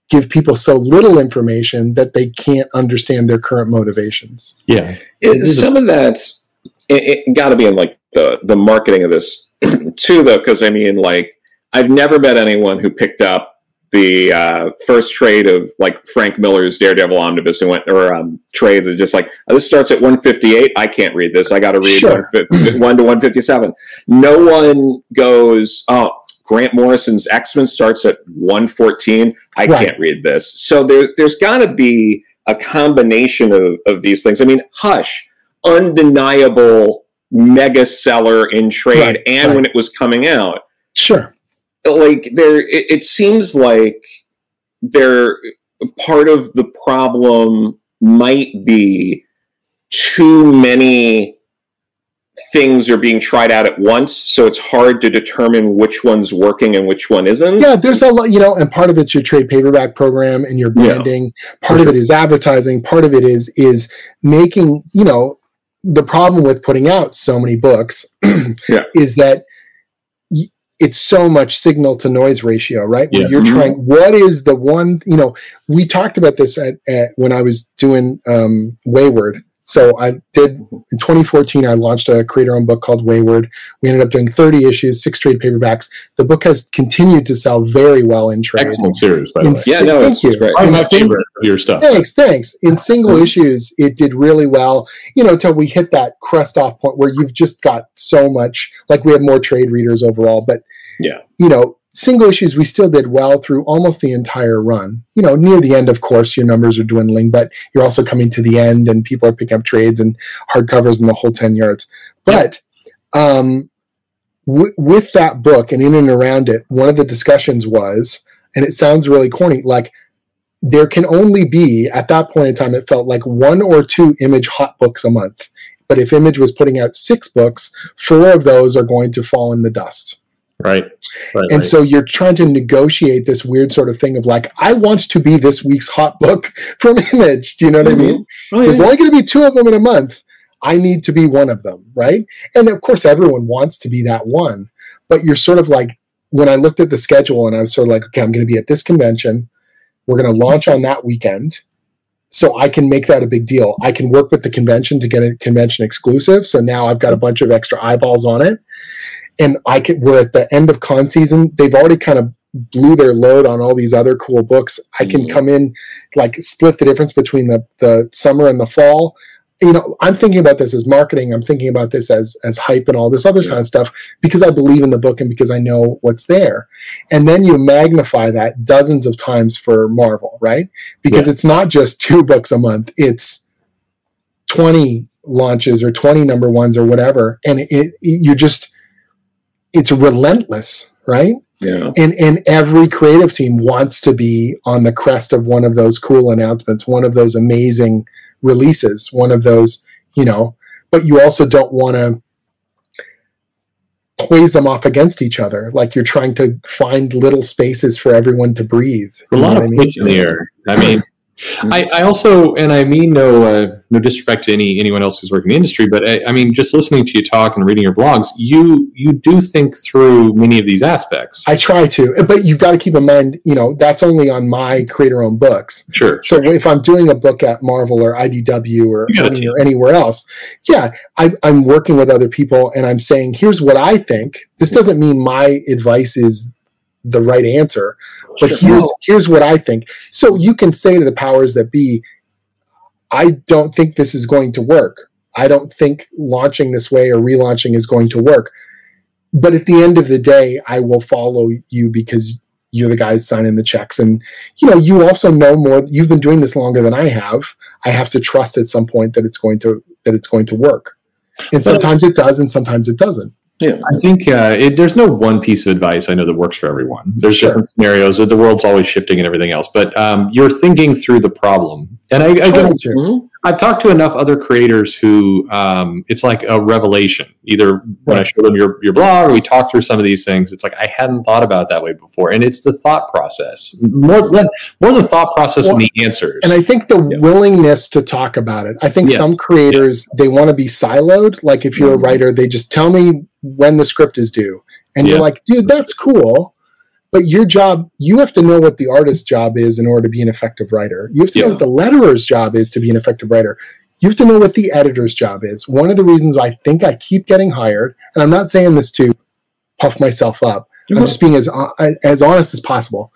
give people so little information that they can't understand their current motivations. Yeah. It, some of that's it, it got to be in like the, the marketing of this too, though, because I mean, like, I've never met anyone who picked up the uh, first trade of like Frank Miller's Daredevil Omnibus and went or um, trades and just like, oh, this starts at one fifty-eight. I can't read this. I got to read sure. one to one fifty-seven. No one goes, oh, Grant Morrison's X-Men starts at one fourteen. I right. can't read this. So there, there's got to be a combination of, of these things. I mean, Hush, undeniable mega seller in trade right. and right. when it was coming out. Sure. like there, it, it seems like there, part of the problem might be too many things are being tried out at once, so it's hard to determine which one's working and which one isn't. Yeah, there's a lot, you know, and part of it's your trade paperback program and your branding. Yeah. Part of it is advertising. Part of it is is making, you know, the problem with putting out so many books yeah. is that it's so much signal to noise ratio, right? Yes. When you're trying, what is the one, you know, we talked about this at, at when I was doing um, Wayward. So I did, in twenty fourteen, I launched a creator-owned book called Wayward. We ended up doing thirty issues, six trade paperbacks. The book has continued to sell very well in trade. Excellent series, by the way. Yeah, no, thank you. I'm my favorite of your stuff. Thanks, thanks. In single issues, it did really well, you know, till we hit that crest-off point where you've just got so much. Like, we have more trade readers overall, but, yeah, you know, single issues, we still did well through almost the entire run. You know, near the end, of course, your numbers are dwindling, but you're also coming to the end and people are picking up trades and hardcovers and the whole ten yards. But yeah. um, w with that book and in and around it, one of the discussions was, and it sounds really corny, like there can only be, at that point in time, it felt like one or two Image hot books a month. But if Image was putting out six books, four of those are going to fall in the dust. Right. right. And right. so you're trying to negotiate this weird sort of thing of like, I want to be this week's hot book from Image. Do you know what mm-hmm. I mean? Oh, yeah. There's only going to be two of them in a month. I need to be one of them. Right. And of course, everyone wants to be that one. But you're sort of like, when I looked at the schedule and I was sort of like, okay, I'm going to be at this convention. We're going to launch on that weekend. So I can make that a big deal. I can work with the convention to get a convention exclusive. So now I've got a bunch of extra eyeballs on it. And I could, we're at the end of con season. They've already kind of blew their load on all these other cool books. I can mm-hmm. come in, like split the difference between the, the summer and the fall. You know, I'm thinking about this as marketing. I'm thinking about this as, as hype and all this other yeah. kind of stuff because I believe in the book and because I know what's there. And then you magnify that dozens of times for Marvel, right? Because yeah. it's not just two books a month. It's twenty launches or twenty number ones or whatever. And it, it, you just... it's relentless, right? Yeah. And and every creative team wants to be on the crest of one of those cool announcements, one of those amazing releases, one of those, you know, but you also don't want to poise them off against each other. Like you're trying to find little spaces for everyone to breathe. A lot of plates in the air. I mean, I, I also, and I mean no uh, no disrespect to any anyone else who's working in the industry, but I, I mean just listening to you talk and reading your blogs, you you do think through many of these aspects. I try to, but you've got to keep in mind, you know, that's only on my creator-owned books. Sure. So sure. if I'm doing a book at Marvel or I D W or, any, or anywhere else, yeah, I, I'm working with other people and I'm saying, here's what I think. This doesn't mean my advice is the right answer, but here's here's what I think. So you can say to the powers that be, I don't think this is going to work. I don't think launching this way or relaunching is going to work. But at the end of the day, I will follow you because you're the guys signing the checks. And, you know, you also know more. You've been doing this longer than I have. I have to trust at some point that it's going to, that it's going to work. And sometimes it does and sometimes it doesn't. Yeah, I think uh, it, there's no one piece of advice I know that works for everyone. There's sure. different scenarios. The world's always shifting and everything else. But um, you're thinking through the problem. And I, I don't, mm-hmm. I've talked to enough other creators who um, it's like a revelation. Either when right. I show them your, your blog or we talk through some of these things, it's like, I hadn't thought about it that way before. And it's the thought process. More, more the thought process well, than the answers. And I think the yeah. willingness to talk about it. I think yeah. some creators, yeah. they want to be siloed. Like if you're mm-hmm. a writer, they just tell me when the script is due. And yeah. you're like, dude, that's cool. But your job, you have to know what the artist's job is in order to be an effective writer. You have to yeah. know what the letterer's job is to be an effective writer. You have to know what the editor's job is. One of the reasons I think I keep getting hired, and I'm not saying this to puff myself up. Mm-hmm. I'm just being as, as honest as possible.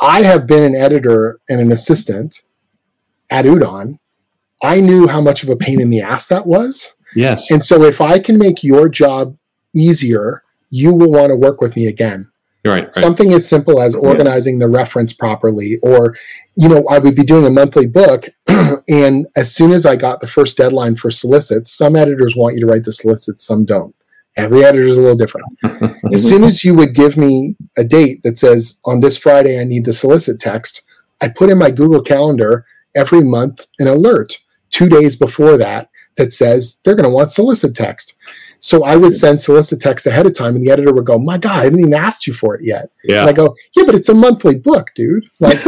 I have been an editor and an assistant at Udon. I knew how much of a pain in the ass that was. Yes. And so if I can make your job easier, you will want to work with me again. Right, right. Something as simple as organizing yeah. the reference properly, or, you know, I would be doing a monthly book, and as soon as I got the first deadline for solicits, some editors want you to write the solicits, some don't. Every editor is a little different. As soon as you would give me a date that says, on this Friday I need the solicit text, I put in my Google Calendar every month an alert two days before that that says they're going to want solicit text. So I would send solicit text ahead of time, and the editor would go, my God, I haven't even asked you for it yet. Yeah. And I go, yeah, but it's a monthly book, dude. Like,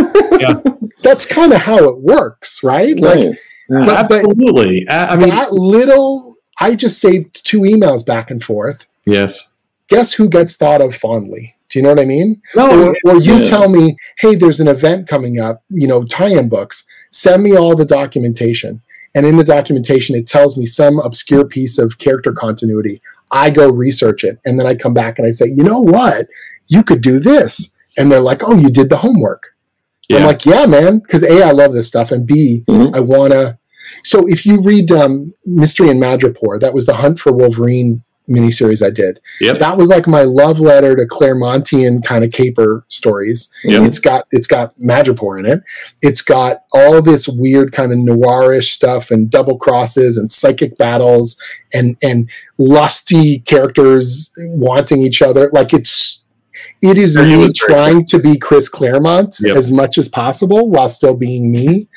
yeah. That's kind of how it works, right? Like, right. Yeah, but, absolutely. But I mean, that little, I just saved two emails back and forth. Yes. Guess who gets thought of fondly? Do you know what I mean? No, or, or you yeah. tell me, hey, there's an event coming up, you know, tie-in books. Send me all the documentation. And in the documentation, it tells me some obscure piece of character continuity. I go research it. And then I come back and I say, you know what? You could do this. And they're like, oh, you did the homework. Yeah. I'm like, yeah, man. Because A, I love this stuff. And B, mm-hmm. I want to. So if you read um, Mystery in Madripoor, that was the Hunt for Wolverine miniseries I did. Yep. That was like my love letter to Claremontian kind of caper stories. Yep. It's got it's got Madripoor in it. It's got all this weird kind of noirish stuff and double crosses and psychic battles and and lusty characters wanting each other. Like it's it is and me trying to be Chris Claremont yep. as much as possible while still being me.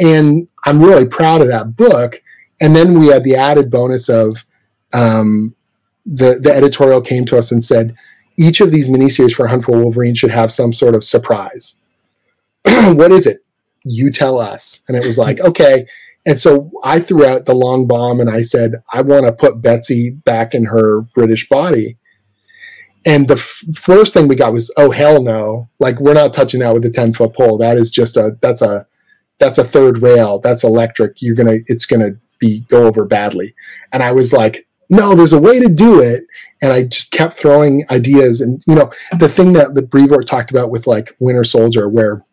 And I'm really proud of that book. And then we had the added bonus of um, the, the editorial came to us and said, each of these miniseries for Hunt for Wolverine should have some sort of surprise. What is it? You tell us. And it was like, okay. And so I threw out the long bomb and I said, I want to put Betsy back in her British body. And the f- first thing we got was, oh, hell no. Like, we're not touching that with a ten-foot pole. That is just a, that's a, that's a third rail. That's electric. You're going to, it's going to be go over badly. And I was like, no, there's a way to do it. And I just kept throwing ideas. And, you know, the thing that the Brevoort talked about with like Winter Soldier, where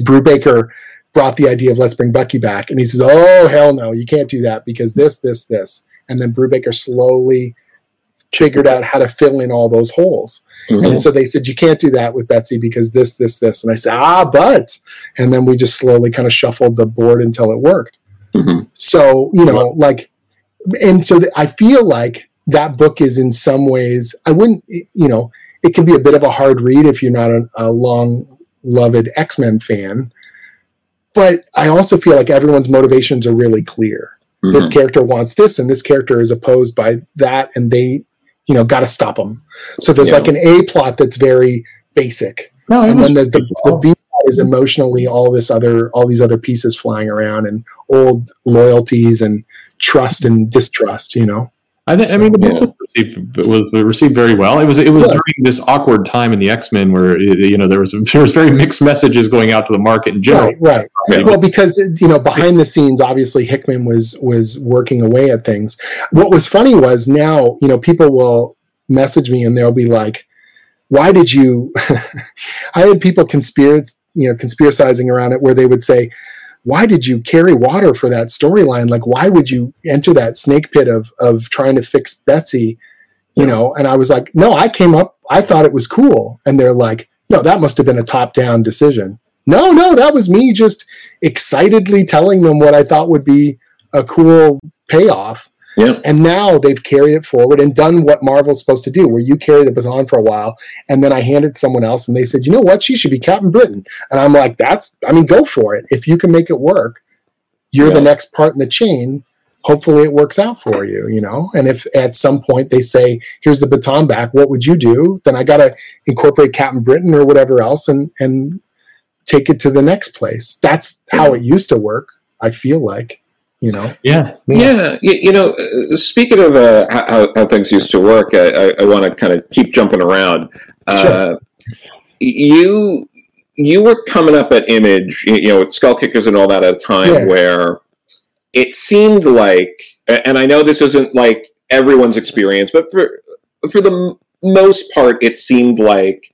Brubaker brought the idea of let's bring Bucky back. And he says, oh, hell no, you can't do that because this, this, this. And then Brubaker slowly figured out how to fill in all those holes. Mm-hmm. And so they said, you can't do that with Betsy because this, this, this. And I said, ah, but. And then we just slowly kind of shuffled the board until it worked. Mm-hmm. So, you know, wow. like, and so th- I feel like that book is in some ways, I wouldn't, you know, it can be a bit of a hard read if you're not a, a long-loved X-Men fan. But I also feel like everyone's motivations are really clear. Mm-hmm. This character wants this, and this character is opposed by that, and they... you know, got to stop them. So there's yeah. like an A plot that's very basic. No, and then the, the, the B plot is emotionally all this other, all these other pieces flying around and old loyalties and trust and distrust, you know? I think, so, I mean, the book yeah. was, received, was received very well. It was, it was yeah. during this awkward time in the X-Men where, you know, there was, there was very mixed messages going out to the market in general. Right, right. Yeah. Well, because, you know, behind the scenes, obviously Hickman was, was working away at things. What was funny was now, you know, people will message me and they'll be like, why did you, I had people conspirac- you know, conspiracizing around it where they would say, why did you carry water for that storyline? Like, why would you enter that snake pit of, of trying to fix Betsy? You know? And I was like, no, I came up, I thought it was cool. And they're like, no, that must've been a top-down decision. No, no, that was me just excitedly telling them what I thought would be a cool payoff. Yep. And now they've carried it forward and done what Marvel's supposed to do, where you carry the baton for a while, and then I hand it to someone else, and they said, you know what, she should be Captain Britain. And I'm like, that's, I mean, go for it. If you can make it work, you're yeah. the next part in the chain. Hopefully it works out for you, you know? And if at some point they say, here's the baton back, what would you do? Then I got to incorporate Captain Britain or whatever else and, and take it to the next place. That's how it used to work, I feel like. You know? Yeah, yeah. yeah you, you know, speaking of uh, how, how things used to work, I, I, I want to kind of keep jumping around. Uh, sure. You you were coming up at Image, you know, with Skull Kickers and all that at a time yeah. where it seemed like, and I know this isn't like everyone's experience, but for for the most part, it seemed like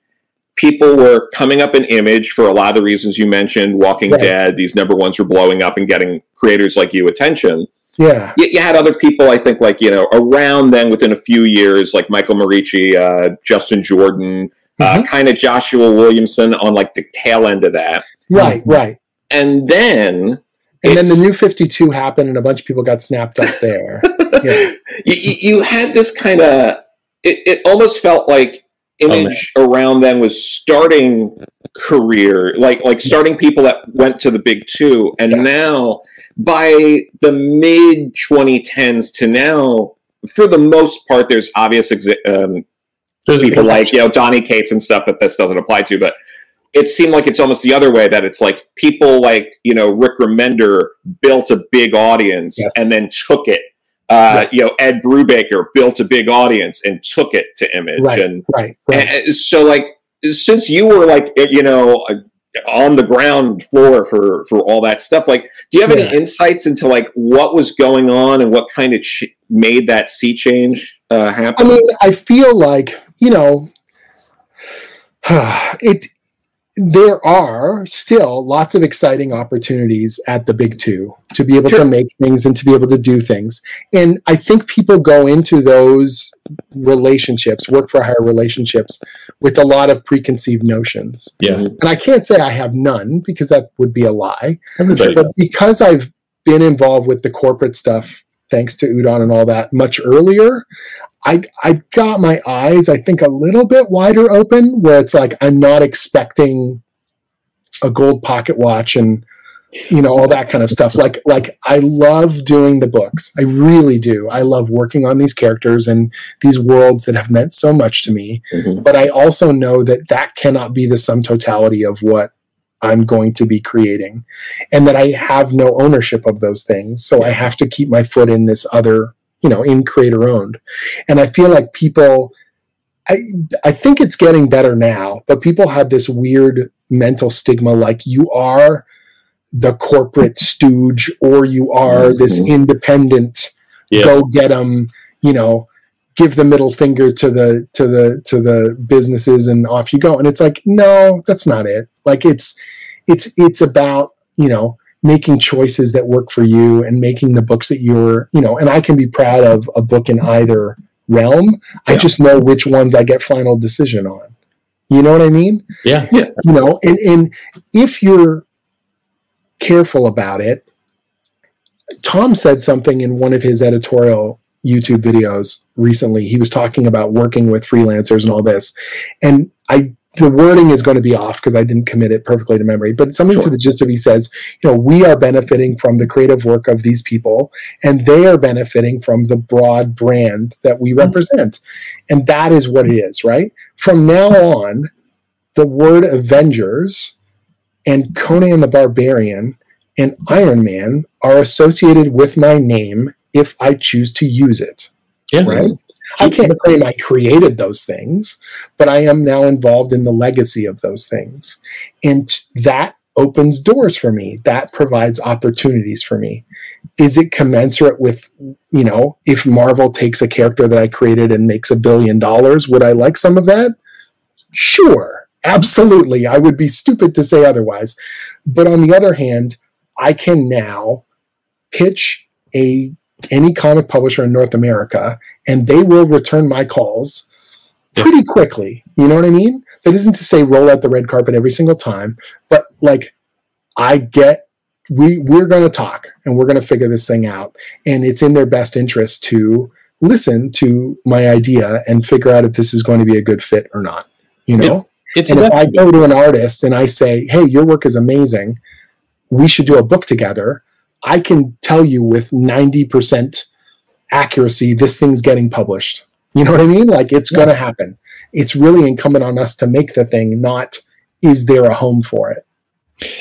people were coming up an Image for a lot of the reasons you mentioned, Walking right. Dead, these number ones were blowing up and getting creators like you attention. Yeah. You, you had other people, I think, like, you know, around then within a few years, like Michael Morici, uh, Justin Jordan, mm-hmm. uh, kind of Joshua Williamson on like the tail end of that. Right, um, right. And then... And it's... then the New fifty-two happened and a bunch of people got snapped up there. yeah. you, you had this kind of it, it almost felt like Image oh, around then was starting career, like like starting yes. people that went to the big two. And yes. now, by the mid twenty tens to now, for the most part, there's obvious um, there's people like, you know, Donnie Cates and stuff that this doesn't apply to, but it seemed like it's almost the other way, that it's like people like, you know, Rick Remender built a big audience yes. and then took it. Uh, yes. You know, Ed Brubaker built a big audience and took it to Image. Right, and, right, right. and so, like, since you were, like, you know, on the ground floor for, for all that stuff, like, do you have yeah. any insights into, like, what was going on and what kind of ch- made that sea change uh, happen? I mean, I feel like, you know, it. there are still lots of exciting opportunities at the big two to be able sure. to make things and to be able to do things. And I think people go into those relationships, work for hire relationships, with a lot of preconceived notions. Yeah. And I can't say I have none, because that would be a lie. Everybody. But because I've been involved with the corporate stuff, thanks to Udon and all that, much earlier, I I got my eyes, I think, a little bit wider open, where it's like, I'm not expecting a gold pocket watch and, you know, all that kind of stuff. Like, like I love doing the books. I really do. I love working on these characters and these worlds that have meant so much to me. Mm-hmm. But I also know that that cannot be the sum totality of what I'm going to be creating, and that I have no ownership of those things. So I have to keep my foot in this other, you know, in creator owned. And I feel like people, I I think it's getting better now, but people had this weird mental stigma, like, you are the corporate stooge, or you are this independent, yes. go get them, you know, give the middle finger to the, to the, to the businesses, and off you go. And it's like, no, that's not it. Like, it's, it's, it's about, you know, making choices that work for you and making the books that you're, you know, and I can be proud of a book in either realm. Yeah. I just know which ones I get final decision on. You know what I mean? Yeah. yeah. You know, and, and if you're careful about it, Tom said something in one of his editorial YouTube videos recently. He was talking about working with freelancers and all this. And I, the wording is going to be off because I didn't commit it perfectly to memory, but something sure. to the gist of, he says, you know, we are benefiting from the creative work of these people, and they are benefiting from the broad brand that we represent. Mm-hmm. And that is what it is, right? From now on, the word Avengers and Conan the Barbarian and Iron Man are associated with my name if I choose to use it, yeah. right? I can't claim I created those things, but I am now involved in the legacy of those things. And that opens doors for me. That provides opportunities for me. Is it commensurate with, you know, if Marvel takes a character that I created and makes a billion dollars, would I like some of that? Sure, absolutely. I would be stupid to say otherwise. But on the other hand, I can now pitch a any comic publisher in North America, and they will return my calls pretty yeah. quickly. You know what I mean? That isn't to say roll out the red carpet every single time, but like, I get, we, we're going to talk, and we're going to figure this thing out. And it's in their best interest to listen to my idea and figure out if this is going to be a good fit or not. You know, it, it's and if I go to an artist and I say, hey, your work is amazing, we should do a book together, I can tell you with ninety percent accuracy, this thing's getting published. You know what I mean? Like, it's yeah. going to happen. It's really incumbent on us to make the thing, not is there a home for it?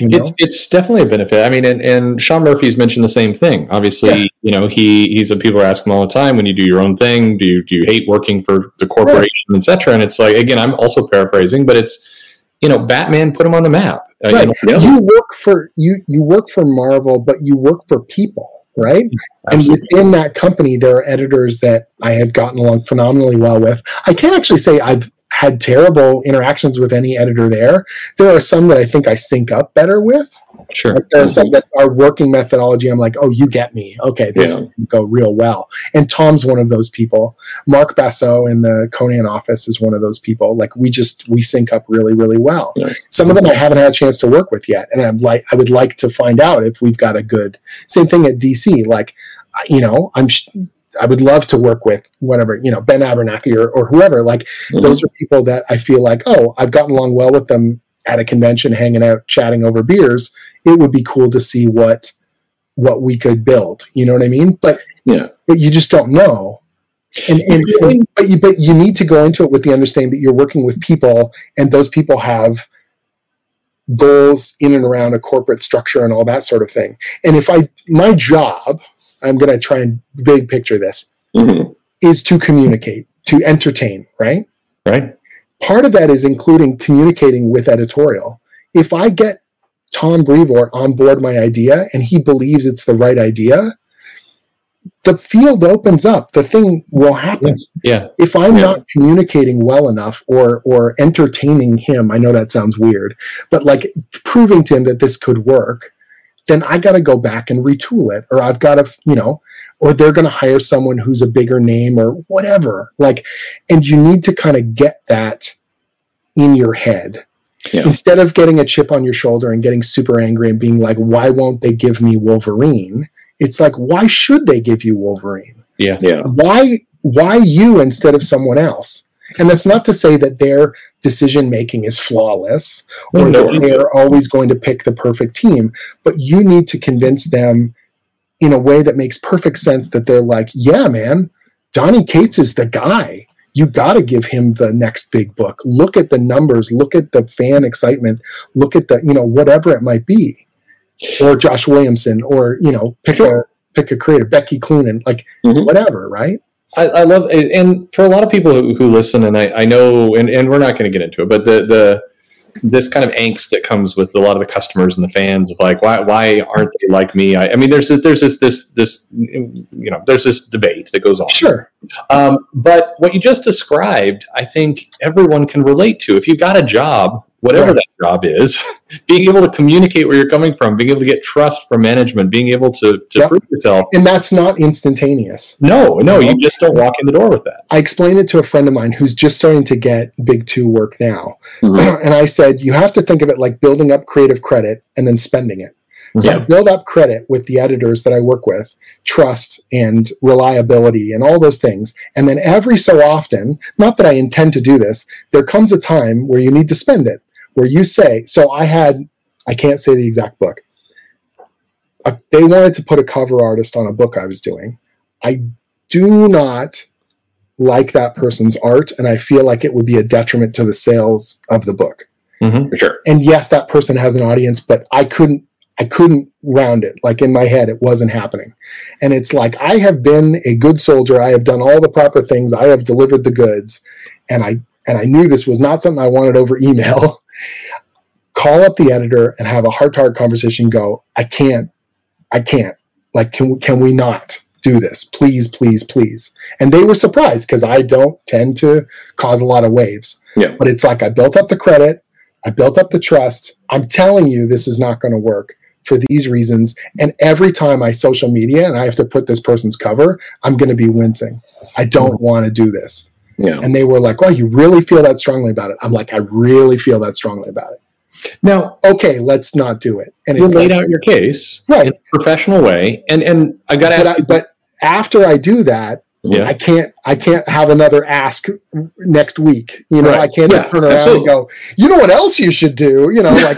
You know? It's it's definitely a benefit. I mean, and, and Sean Murphy's mentioned the same thing. Obviously, yeah. you know, he he's a, people ask him all the time, when you do your own thing, do you, do you hate working for the corporation, right. et cetera? And it's like, again, I'm also paraphrasing, but it's, you know, Batman put him on the map. Uh, right. you, know, you work for you, you work for Marvel, but you work for people, right? Absolutely. And within that company, there are editors that I have gotten along phenomenally well with. I can't actually say I've had terrible interactions with any editor there. There are some that I think I sync up better with. Sure. Like, there are some that are working methodology. I'm like, oh, you get me. Okay, this yeah. is going to go real well. And Tom's one of those people. Mark Basso in the Conan office is one of those people. Like, we just, we sync up really, really well. Yeah. Some of them I haven't had a chance to work with yet. And I'm like, I would like to find out if we've got a good, same thing at D C. Like, you know, I'm, I would love to work with whatever, you know, Ben Abernathy or, or whoever. Like, mm-hmm. those are people that I feel like, oh, I've gotten along well with them at a convention, hanging out, chatting over beers. It would be cool to see what what we could build. You know what I mean? But, yeah. but you just don't know. And, and, and but, you, but you need to go into it with the understanding that you're working with people, and those people have goals in and around a corporate structure and all that sort of thing. And if I, my job, I'm going to try and big picture this, mm-hmm. is to communicate, to entertain, right? Right. Part of that is including communicating with editorial. If I get Tom Brevoort on board my idea and he believes it's the right idea, the field opens up. The thing will happen. Yeah. If I'm yeah. not communicating well enough or or entertaining him, I know that sounds weird, but like proving to him that this could work, then I got to go back and retool it, or I've got to, you know, or they're going to hire someone who's a bigger name or whatever. Like, and you need to kind of get that in your head. Yeah. Instead of getting a chip on your shoulder and getting super angry and being like, why won't they give me Wolverine? It's like, why should they give you Wolverine? Yeah. yeah. Why why you instead of someone else? And that's not to say that their decision-making is flawless or no, that they're always going to pick the perfect team, but you need to convince them in a way that makes perfect sense that they're like, yeah, man, Donnie Cates is the guy. You got to give him the next big book. Look at the numbers. Look at the fan excitement. Look at the, you know, whatever it might be. Or Josh Williamson, or, you know, pick sure. a pick a creator, Becky Cloonan, like mm-hmm. whatever, right? I, I love, and for a lot of people who, who listen, and I, I know, and, and we're not going to get into it, but the the this kind of angst that comes with a lot of the customers and the fans, like why why aren't they like me? I, I mean, there's this, there's this this this you know, there's this debate that goes on. Sure, um, but what you just described, I think everyone can relate to. If you've got a job. Whatever right. that job is, being able to communicate where you're coming from, being able to get trust from management, being able to, to yep. prove yourself. And that's not instantaneous. No, no, you just don't walk in the door with that. I explained it to a friend of mine who's just starting to get big two work now. Mm-hmm. And I said, you have to think of it like building up creative credit and then spending it. So yeah. I build up credit with the editors that I work with, trust and reliability and all those things. And then every so often, not that I intend to do this, there comes a time where you need to spend it. Where you say, so I had, I can't say the exact book. Uh, they wanted to put a cover artist on a book I was doing. I do not like that person's art, and I feel like it would be a detriment to the sales of the book. Mm-hmm, for sure. And yes, that person has an audience, but I couldn't, I couldn't round it. Like in my head, it wasn't happening. And it's like, I have been a good soldier. I have done all the proper things. I have delivered the goods. And I, and I knew this was not something I wanted over email. Call up the editor and have a heart-to-heart conversation. Go, I can't, I can't. Like, can we, can we not do this? Please, please, please. And they were surprised because I don't tend to cause a lot of waves. Yeah. But it's like I built up the credit, I built up the trust. I'm telling you, this is not going to work for these reasons. And every time I social media and I have to put this person's cover, I'm going to be wincing. I don't want to do this. Yeah. And they were like, "Well, you really feel that strongly about it?" I'm like, "I really feel that strongly about it." Now, okay, let's not do it. And you it's laid like, out your case right. in a professional way, and and I got to ask, I, you, but after I do that, yeah. I can't I can't have another ask next week. You know, right. I can't yeah, just turn around absolutely. and go, "You know what else you should do?" You know, like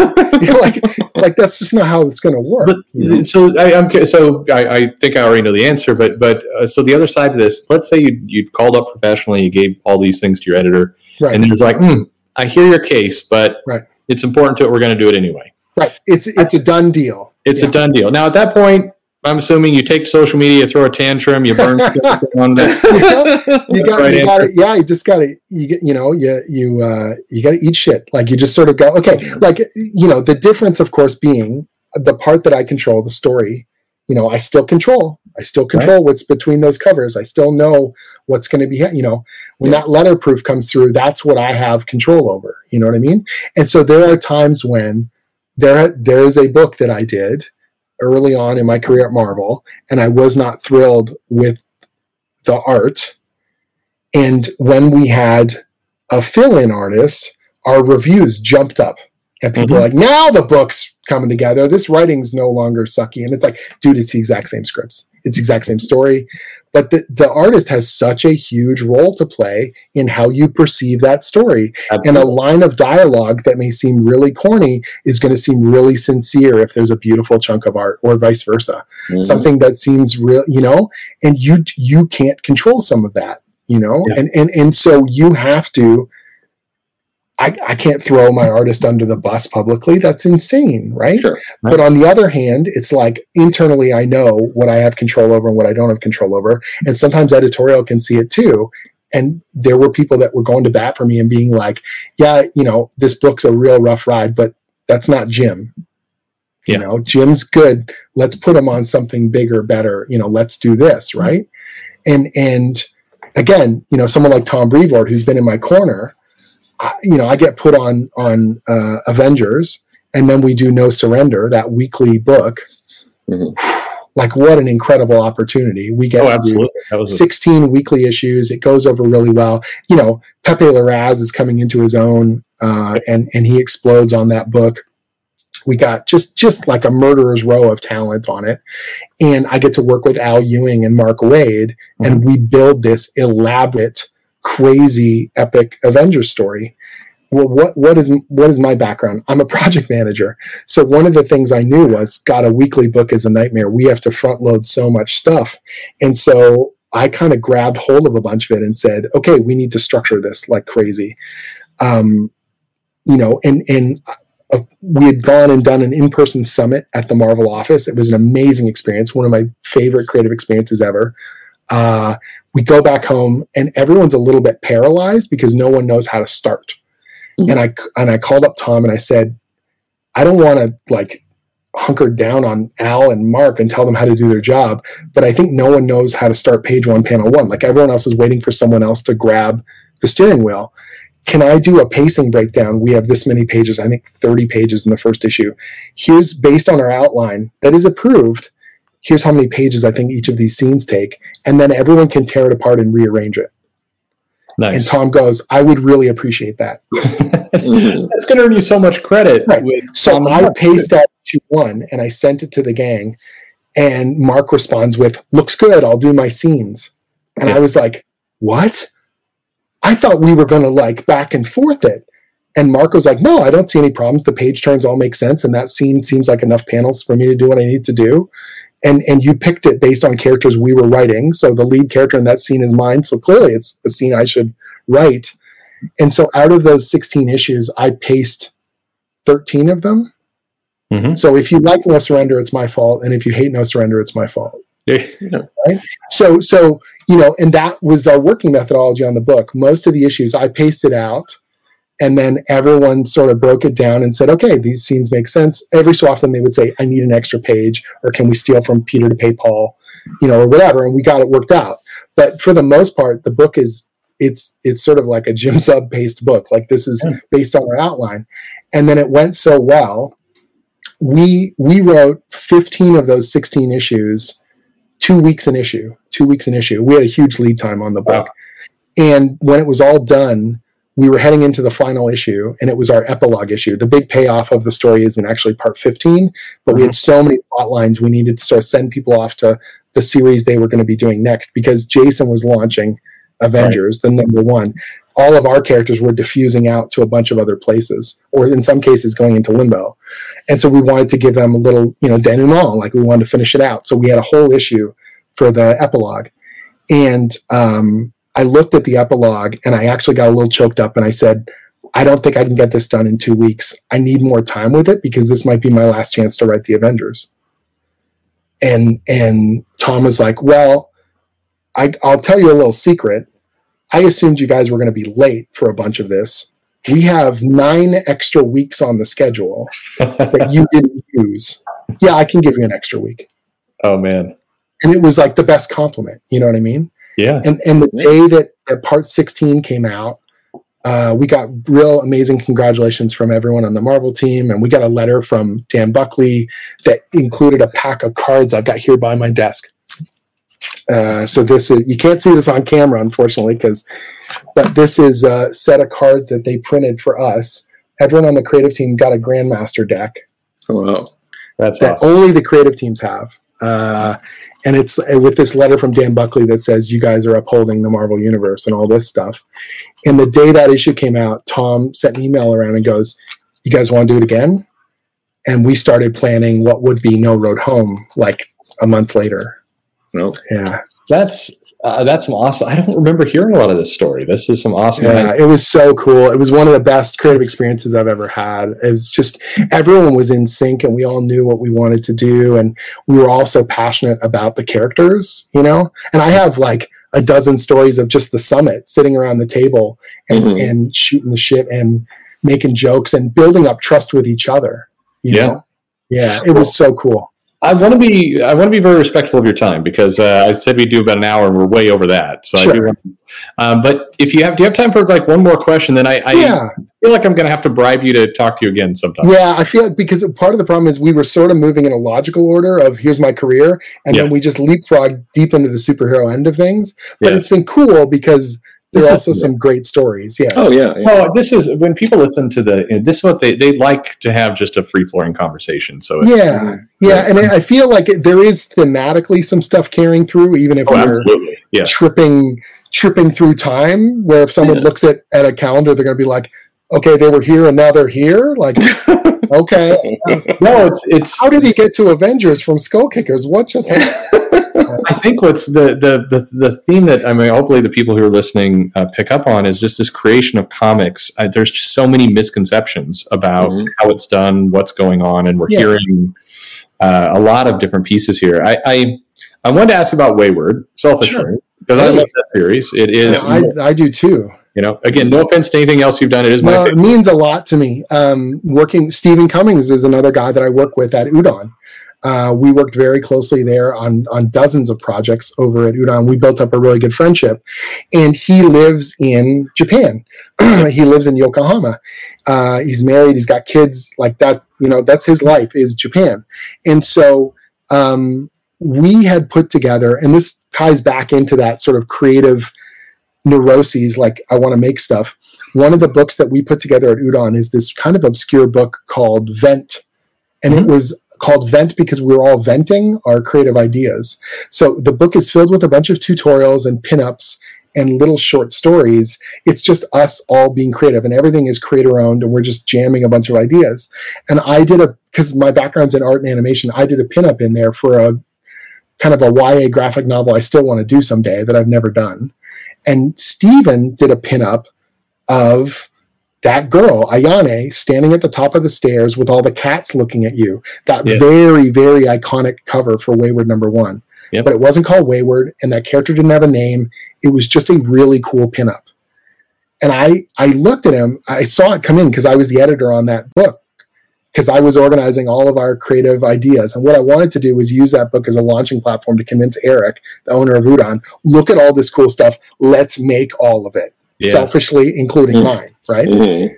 like like that's just not how it's going to work. But, you know? So I, I'm so I, I think I already know the answer, but but uh, so the other side of this, let's say you you called up professionally, you gave all these things to your editor, right. and it was like, mm, "I hear your case, but right. it's important to it. We're going to do it anyway." Right. It's it's a done deal. It's yeah. a done deal. Now at that point. I'm assuming you take social media, throw a tantrum, you burn on this. Yeah, you got, right you got it. Yeah, you just got to, you get, you know, you, you, uh, you got to eat shit. Like you just sort of go, okay. Like, you know, the difference of course being the part that I control, the story, you know, I still control, I still control right. what's between those covers. I still know what's going to be, you know, when yeah. that letterproof comes through, that's what I have control over. You know what I mean? And so there are times when there, there is a book that I did early on in my career at Marvel, and I was not thrilled with the art. And when we had a fill-in artist, our reviews jumped up, and people mm-hmm. were like, now the book's coming together. This writing's no longer sucky. And it's like, dude, it's the exact same scripts. It's the exact same story. But the, the artist has such a huge role to play in how you perceive that story. Absolutely. And a line of dialogue that may seem really corny is going to seem really sincere if there's a beautiful chunk of art, or vice versa. Mm-hmm. Something that seems real, you know, and you, you can't control some of that, you know? Yeah. And, and, and so you have to, I, I can't throw my artist under the bus publicly. That's insane, right? Sure, right? But on the other hand, it's like internally I know what I have control over and what I don't have control over. And sometimes editorial can see it too. And there were people that were going to bat for me and being like, yeah, you know, this book's a real rough ride, but that's not Jim. Yeah. You know, Jim's good. Let's put him on something bigger, better. You know, let's do this, right? And, and again, you know, someone like Tom Brevoort, who's been in my corner, I, you know, I get put on on uh, Avengers, and then we do No Surrender, that weekly book. Mm-hmm. Like, what an incredible opportunity. We get oh, to do sixteen a- weekly issues. It goes over really well. You know, Pepe Larraz is coming into his own, uh, and, and he explodes on that book. We got just, just like a murderer's row of talent on it. And I get to work with Al Ewing and Mark Waid, mm-hmm. and we build this elaborate, crazy epic Avengers story. Well, what what is what is my background? I'm a project manager. So one of the things I knew was, God, a weekly book is a nightmare. We have to front load so much stuff. And so I kind of grabbed hold of a bunch of it and said, okay, we need to structure this like crazy. Um, you know, and and uh, we had gone and done an in-person summit at the Marvel office. It was an amazing experience, one of my favorite creative experiences ever. Uh, we go back home and everyone's a little bit paralyzed because no one knows how to start. Mm-hmm. And I, and I called up Tom and I said, I don't want to like hunker down on Al and Mark and tell them how to do their job, but I think no one knows how to start page one, panel one. Like, everyone else is waiting for someone else to grab the steering wheel. Can I do a pacing breakdown? We have this many pages, I think thirty pages in the first issue. Here's, based on our outline that is approved, here's how many pages I think each of these scenes take, and then everyone can tear it apart and rearrange it. Nice. And Tom goes, I would really appreciate that. That's going to earn you so much credit. Right. With so Tom I paced out issue one, and I sent it to the gang, and Mark responds with, looks good, I'll do my scenes. And yeah. I was like, what? I thought we were going to like back and forth it. And Mark was like, no, I don't see any problems. The page turns all make sense, and that scene seems like enough panels for me to do what I need to do. And and you picked it based on characters we were writing. So the lead character in that scene is mine. So clearly it's a scene I should write. And so out of those sixteen issues, I paced thirteen of them. Mm-hmm. So if you like No Surrender, it's my fault. And if you hate No Surrender, it's my fault. Yeah. Right? So, so, you know, and that was our working methodology on the book. Most of the issues I pasted out. And then everyone sort of broke it down and said, okay, these scenes make sense. Every so often they would say, I need an extra page, or can we steal from Peter to pay Paul, you know, or whatever. And we got it worked out. But for the most part, the book is, it's it's sort of like a Jim Zub paced book. Like, this is based on our outline. And then it went so well. We, we wrote fifteen of those sixteen issues, two weeks an issue, two weeks an issue. We had a huge lead time on the book. Wow. And when it was all done, we were heading into the final issue, and it was our epilogue issue. The big payoff of the story isn't actually part fifteen, but mm-hmm. we had so many plot lines we needed to sort of send people off to the series they were going to be doing next, because Jason was launching Avengers, right. the number one. All of our characters were diffusing out to a bunch of other places, or in some cases going into limbo. And so we wanted to give them a little, you know, denouement, like we wanted to finish it out. So we had a whole issue for the epilogue. And, um, I looked at the epilogue and I actually got a little choked up, and I said, I don't think I can get this done in two weeks. I need more time with it, because this might be my last chance to write the Avengers. And, and Tom was like, well, I, I'll tell you a little secret. I assumed you guys were going to be late for a bunch of this. We have nine extra weeks on the schedule that you didn't use. Yeah, I can give you an extra week. Oh man. And it was like the best compliment. You know what I mean? Yeah. And and the day that, that part sixteen came out, uh, we got real amazing congratulations from everyone on the Marvel team. And we got a letter from Dan Buckley that included a pack of cards I've got here by my desk. Uh, so this is, you can't see this on camera, unfortunately, because, but this is a set of cards that they printed for us. Everyone on the creative team got a Grandmaster deck. Wow. That's that awesome. Only the creative teams have. Uh, and it's with this letter from Dan Buckley that says, you guys are upholding the Marvel Universe and all this stuff. And the day that issue came out, Tom sent an email around and goes, you guys want to do it again? And we started planning what would be No Road Home like a month later. Nope. Yeah. That's... Uh, that's some awesome. I don't remember hearing a lot of this story. This is some awesome. Yeah, it was so cool. It was one of the best creative experiences I've ever had. It was just everyone was in sync, and we all knew what we wanted to do, and we were all so passionate about the characters, you know. And I have like a dozen stories of just the summit, sitting around the table and, mm-hmm. and shooting the shit and making jokes and building up trust with each other. You yeah, know? yeah. It was so cool. I want to be I want to be very respectful of your time because uh, I said we do about an hour and we're way over that. So sure. I do want to, um, but if you have do you have time for like one more question, then I, I yeah. feel like I'm going to have to bribe you to talk to you again sometime. Yeah, I feel like because part of the problem is we were sort of moving in a logical order of here's my career, and yeah. then we just leapfrogged deep into the superhero end of things. But yeah. it's been cool because there's also some great stories. Yeah. Oh yeah. yeah. Well, this is when people listen to the, this is what they, they like to have just a free flowing conversation. So it's, yeah. Really yeah. And I feel like it, there is thematically some stuff carrying through, even if oh, we're absolutely. Yeah. tripping, tripping through time where if someone yeah. looks at, at a calendar, they're going to be like, okay, they were here and now they're here. Like, okay. No, it's, it's, how did he get to Avengers from Skull Kickers? What just happened? I think what's the, the, the, the theme that, I mean, hopefully the people who are listening uh, pick up on is just this creation of comics. Uh, there's just so many misconceptions about mm-hmm. how it's done, what's going on, and we're yeah. hearing uh, a lot of different pieces here. I I, I wanted to ask about Wayward, selfishly, sure. because hey. I love that series. It is. Yeah, I, you know, I do too. You know, again, no offense to anything else you've done. It is my well, favorite. It means a lot to me. Um, working, Stephen Cummings is another guy that I work with at Udon. Uh, we worked very closely there on, on dozens of projects over at Udon. We built up a really good friendship. And he lives in Japan. He lives in Yokohama. Uh, he's married. He's got kids like that. You know, that's his life is Japan. And so um, we had put together, and this ties back into that sort of creative neuroses, like I want to make stuff. One of the books that we put together at Udon is this kind of obscure book called Vent. And mm-hmm. it was called Vent because we're all venting our creative ideas. So the book is filled with a bunch of tutorials and pinups and little short stories. It's just us all being creative, and everything is creator-owned, and we're just jamming a bunch of ideas. And I did a, because my background's in art and animation, I did a pinup in there for a kind of a Y A graphic novel I still want to do someday that I've never done. And Steven did a pinup of that girl, Ayane, standing at the top of the stairs with all the cats looking at you. That yeah. very, very iconic cover for Wayward number one. Yep. But it wasn't called Wayward, and that character didn't have a name. It was just a really cool pinup. And I, I looked at him. I saw it come in because I was the editor on that book because I was organizing all of our creative ideas. And what I wanted to do was use that book as a launching platform to convince Eric, the owner of Udon, look at all this cool stuff. Let's make all of it. Yeah. Selfishly, including mm. mine, right? Mm.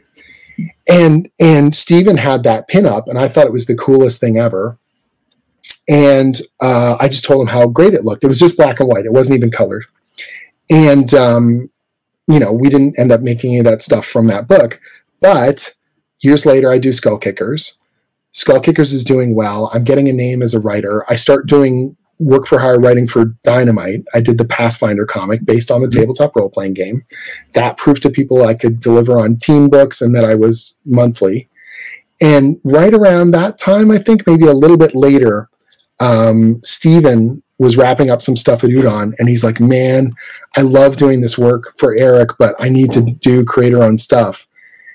And and Steven had that pinup, and I thought it was the coolest thing ever. And uh, I just told him how great it looked. It was just black and white. It wasn't even colored. And, um, you know, we didn't end up making any of that stuff from that book. But years later, I do Skull Kickers. Skull Kickers is doing well. I'm getting a name as a writer. I start doing work for hire writing for Dynamite. I did the Pathfinder comic based on the tabletop role-playing game. That proved to people I could deliver on team books and that I was monthly. And right around that time, I think maybe a little bit later, um, Steven was wrapping up some stuff at Udon, and he's like, man, I love doing this work for Eric, but I need to do creator-owned stuff.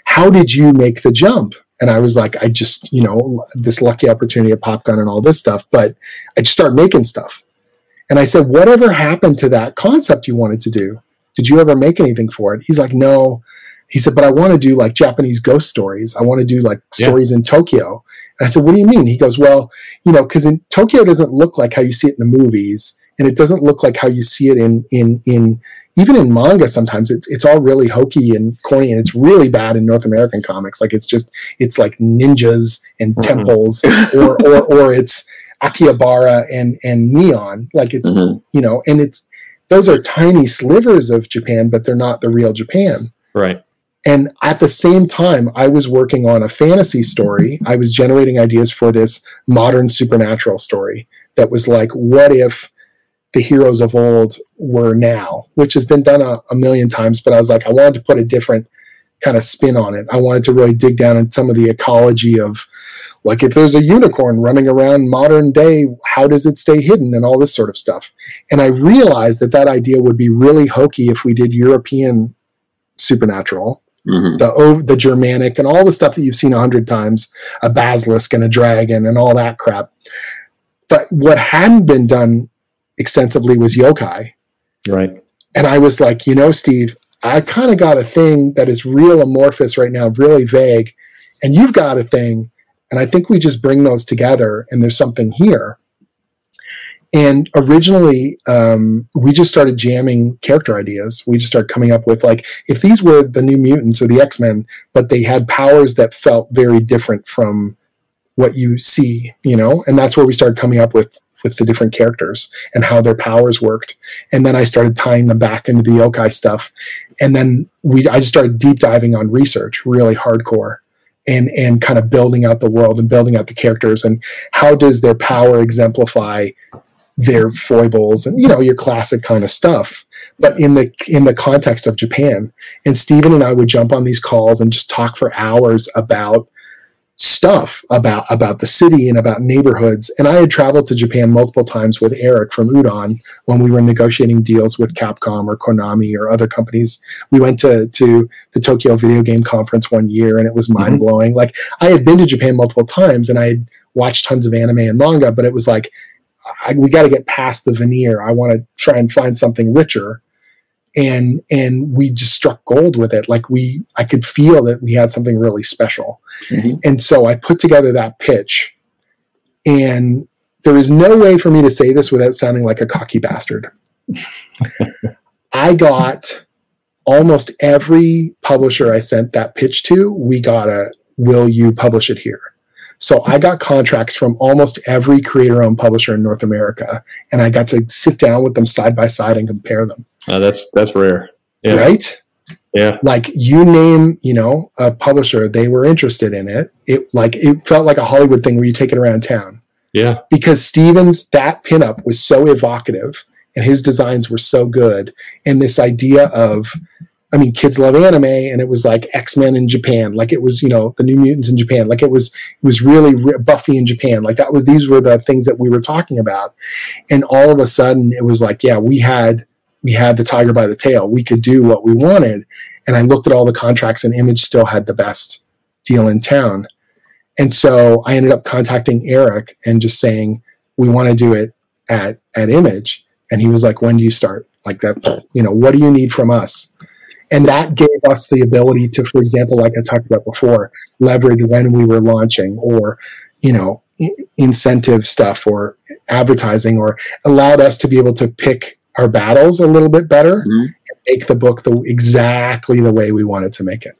How did you make the jump? And I was like, I just, you know, this lucky opportunity at Pop Gun and all this stuff, but I just started making stuff. And I said, whatever happened to that concept you wanted to do? Did you ever make anything for it? He's like, no. He said, but I want to do like Japanese ghost stories. I want to do like yeah. stories in Tokyo. And I said, what do you mean? He goes, well, you know, because in Tokyo doesn't look like how you see it in the movies. And it doesn't look like how you see it in, in, in, even in manga sometimes, it's it's all really hokey and corny, and it's really bad in North American comics. Like it's just it's like ninjas and mm-hmm. temples, or, or or it's Akihabara and and neon. Like it's mm-hmm. you know, and it's those are tiny slivers of Japan, but they're not the real Japan. Right. And at the same time, I was working on a fantasy story. I was generating ideas for this modern supernatural story that was like, what if the heroes of old were now, which has been done a, a million times. But I was like, I wanted to put a different kind of spin on it. I wanted to really dig down in some of the ecology of, like, if there's a unicorn running around modern day, how does it stay hidden and all this sort of stuff. And I realized that that idea would be really hokey if we did European supernatural, mm-hmm. the the Germanic and all the stuff that you've seen a hundred times, a basilisk and a dragon and all that crap. But what hadn't been done extensively was yokai. Right. And I was like, you know, Steve, I kind of got a thing that is real amorphous right now, really vague, and you've got a thing. And I think we just bring those together and there's something here. And originally, um, we just started jamming character ideas. We just started coming up with, like, if these were the New Mutants or the X-Men, but they had powers that felt very different from what you see, you know? And that's where we started coming up with, with the different characters and how their powers worked. And then I started tying them back into the yokai stuff. And then we, I just started deep diving on research, really hardcore. And, and kind of building out the world and building out the characters and how does their power exemplify their foibles and, you know, your classic kind of stuff, but in the in the context of Japan. And Steven and I would jump on these calls and just talk for hours about stuff, about, about the city and about neighborhoods. And I had traveled to Japan multiple times with Eric from Udon when we were negotiating deals with Capcom or Konami or other companies. We went to, to the Tokyo Video Game Conference one year and it was mind-blowing. Mm-hmm. Like, I had been to Japan multiple times and I had watched tons of anime and manga, but it was like, I, we got to get past the veneer. I want to try and find something richer. And and we just struck gold with it. Like, we, I could feel that we had something really special. Mm-hmm. And so I put together that pitch. And there is no way for me to say this without sounding like a cocky bastard. I got almost every publisher I sent that pitch to, we got a, will you publish it here? So I got contracts from almost every creator-owned publisher in North America, and I got to sit down with them side by side and compare them. Uh, that's that's rare, yeah. Right? Yeah. Like, you name, you know, a publisher, they were interested in it. It like it felt like a Hollywood thing where you take it around town. Yeah. Because Stevens, that pinup was so evocative, and his designs were so good, and this idea of, I mean, kids love anime, and it was like X-Men in Japan, like it was, you know, the New Mutants in Japan, like it was, it was really re- Buffy in Japan, like that was, these were the things that we were talking about, and all of a sudden it was like, yeah, we had, we had the tiger by the tail, we could do what we wanted, and I looked at all the contracts, and Image still had the best deal in town, and so I ended up contacting Eric and just saying, we want to do it at at Image, and he was like, when do you start? Like that, you know, what do you need from us? And that gave us the ability to, for example, like I talked about before, leverage when we were launching or, you know, I- incentive stuff or advertising, or allowed us to be able to pick our battles a little bit better, mm-hmm. and make the book the, exactly the way we wanted to make it.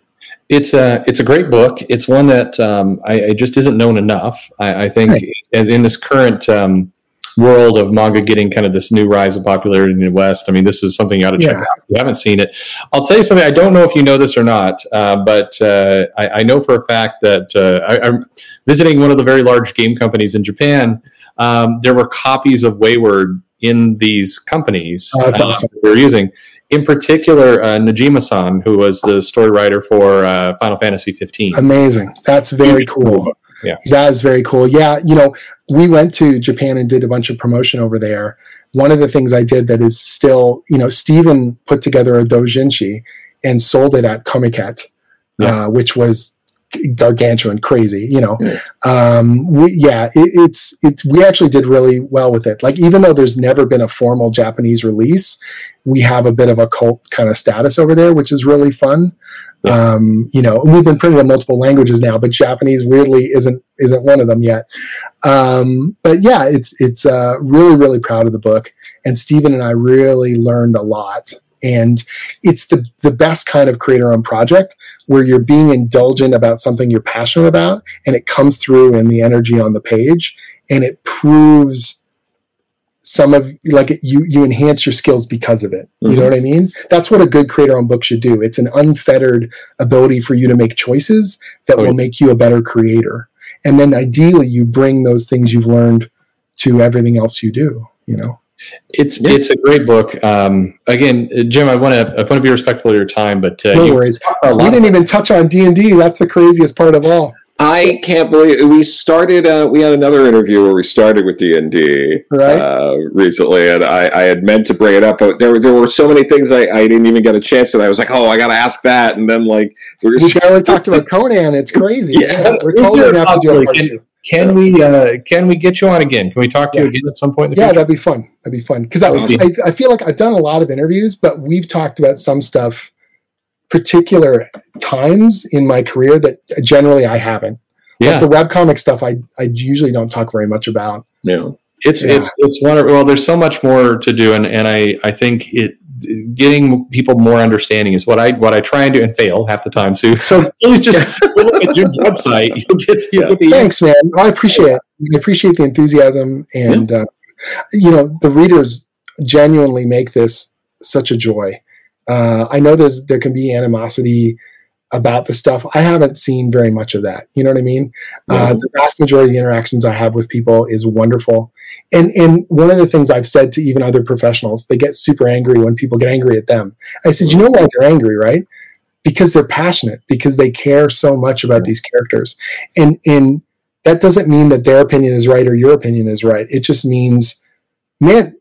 It's a, it's a great book. It's one that um, I, I just isn't known enough. I, I think right. in this current um, world of manga getting kind of this new rise of popularity in the West. I mean, this is something you ought to check yeah. out if you haven't seen it. I'll tell you something. I don't know if you know this or not, uh, but uh, I, I know for a fact that uh, I, I'm visiting one of the very large game companies in Japan. Um, there were copies of Wayward in these companies oh, that's uh, awesome. that they were using. In particular, uh, Najima-san, who was the story writer for uh, Final Fantasy fifteen. Amazing. That's very Huge cool. cool. Yeah, that is very cool. Yeah, you know, we went to Japan and did a bunch of promotion over there. One of the things I did that is still, you know, Steven put together a doujinshi and sold it at Comiket, yeah. uh, which was gargantuan, crazy. You know, yeah, um, we, yeah it, it's it. We actually did really well with it. Like, even though there's never been a formal Japanese release, we have a bit of a cult kind of status over there, which is really fun. Yeah. Um, you know, we've been printed in multiple languages now, but Japanese weirdly isn't isn't one of them yet. Um, but yeah, it's it's uh, really really proud of the book, and Steven and I really learned a lot. And it's the the best kind of creator-owned project where you're being indulgent about something you're passionate about, and it comes through in the energy on the page, and it proves some of like you you enhance your skills because of it. You mm-hmm. know what I mean? That's what a good creator on book should do. It's an unfettered ability for you to make choices that oh, will yeah. make you a better creator. And then ideally you bring those things you've learned to everything else you do, you know? It's yeah. it's a great book. Um, again, Jim, I want to I want to be respectful of your time, but uh, no you worries. We didn't even touch on D and D. That's the craziest part of all. I can't believe it. We started. Uh, we had another interview where we started with D and D right. uh, recently, and I, I had meant to bring it up, but there there were so many things I, I didn't even get a chance, and I was like, oh, I got to ask that, and then like we're just we barely talked about Conan. It's crazy. Yeah, yeah. We're totally not doing. Can we uh, can we get you on again? Can we talk to yeah. you again at some point in the yeah, future? Yeah, that'd be fun. That'd be fun. Because I, I, I feel like I've done a lot of interviews, but we've talked about some stuff, particular times in my career that generally I haven't. Yeah. Like the webcomic stuff I, I usually don't talk very much about. No. It's yeah. it's it's wonderful. Well, there's so much more to do, and, and I, I think it getting people more understanding is what I what I try and do and fail half the time too. So please just go look at Jim's website. You'll get to, you'll yeah. Thanks, man. Well, I appreciate it. I appreciate the enthusiasm, and yeah. uh, you know, the readers genuinely make this such a joy. Uh, I know there's there can be animosity about the stuff. I haven't seen very much of that. You know what I mean? Yeah. Uh, the vast majority of the interactions I have with people is wonderful. And and one of the things I've said to even other professionals, they get super angry when people get angry at them. I said, you know why they're angry, right? Because they're passionate, because they care so much about these characters. And, and that doesn't mean that their opinion is right or your opinion is right. It just means, man,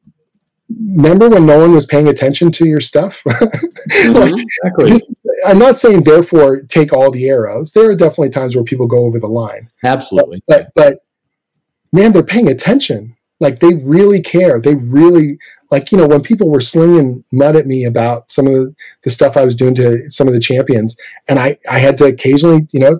remember when no one was paying attention to your stuff? Mm-hmm. like, exactly. This, I'm not saying, therefore, take all the arrows. There are definitely times where people go over the line. Absolutely. But, but, but man, they're paying attention. Like, they really care. They really, like, you know, when people were slinging mud at me about some of the stuff I was doing to some of the champions, and I, I had to occasionally, you know,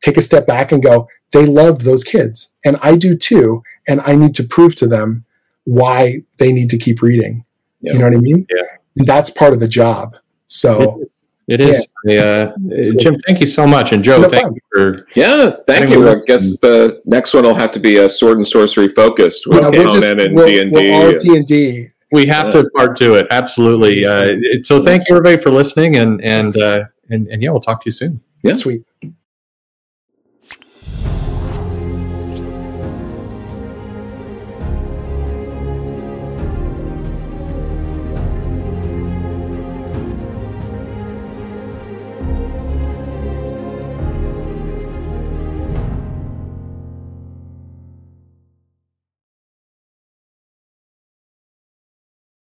take a step back and go, they love those kids. And I do too. And I need to prove to them why they need to keep reading. Yep. You know what I mean? Yeah. And that's part of the job. So it, it is. Yeah. The, uh, Jim, thank you so much. And Joe, no thank fun. you for yeah, thank you. I guess the next one will have to be a sword and sorcery focused with yeah, Conan we'll just, and D and D. We'll, we'll D and D. We have yeah. to part two it. Absolutely. Uh, so thank you everybody for listening, and and uh, and and yeah, we'll talk to you soon. Yeah. Sweet.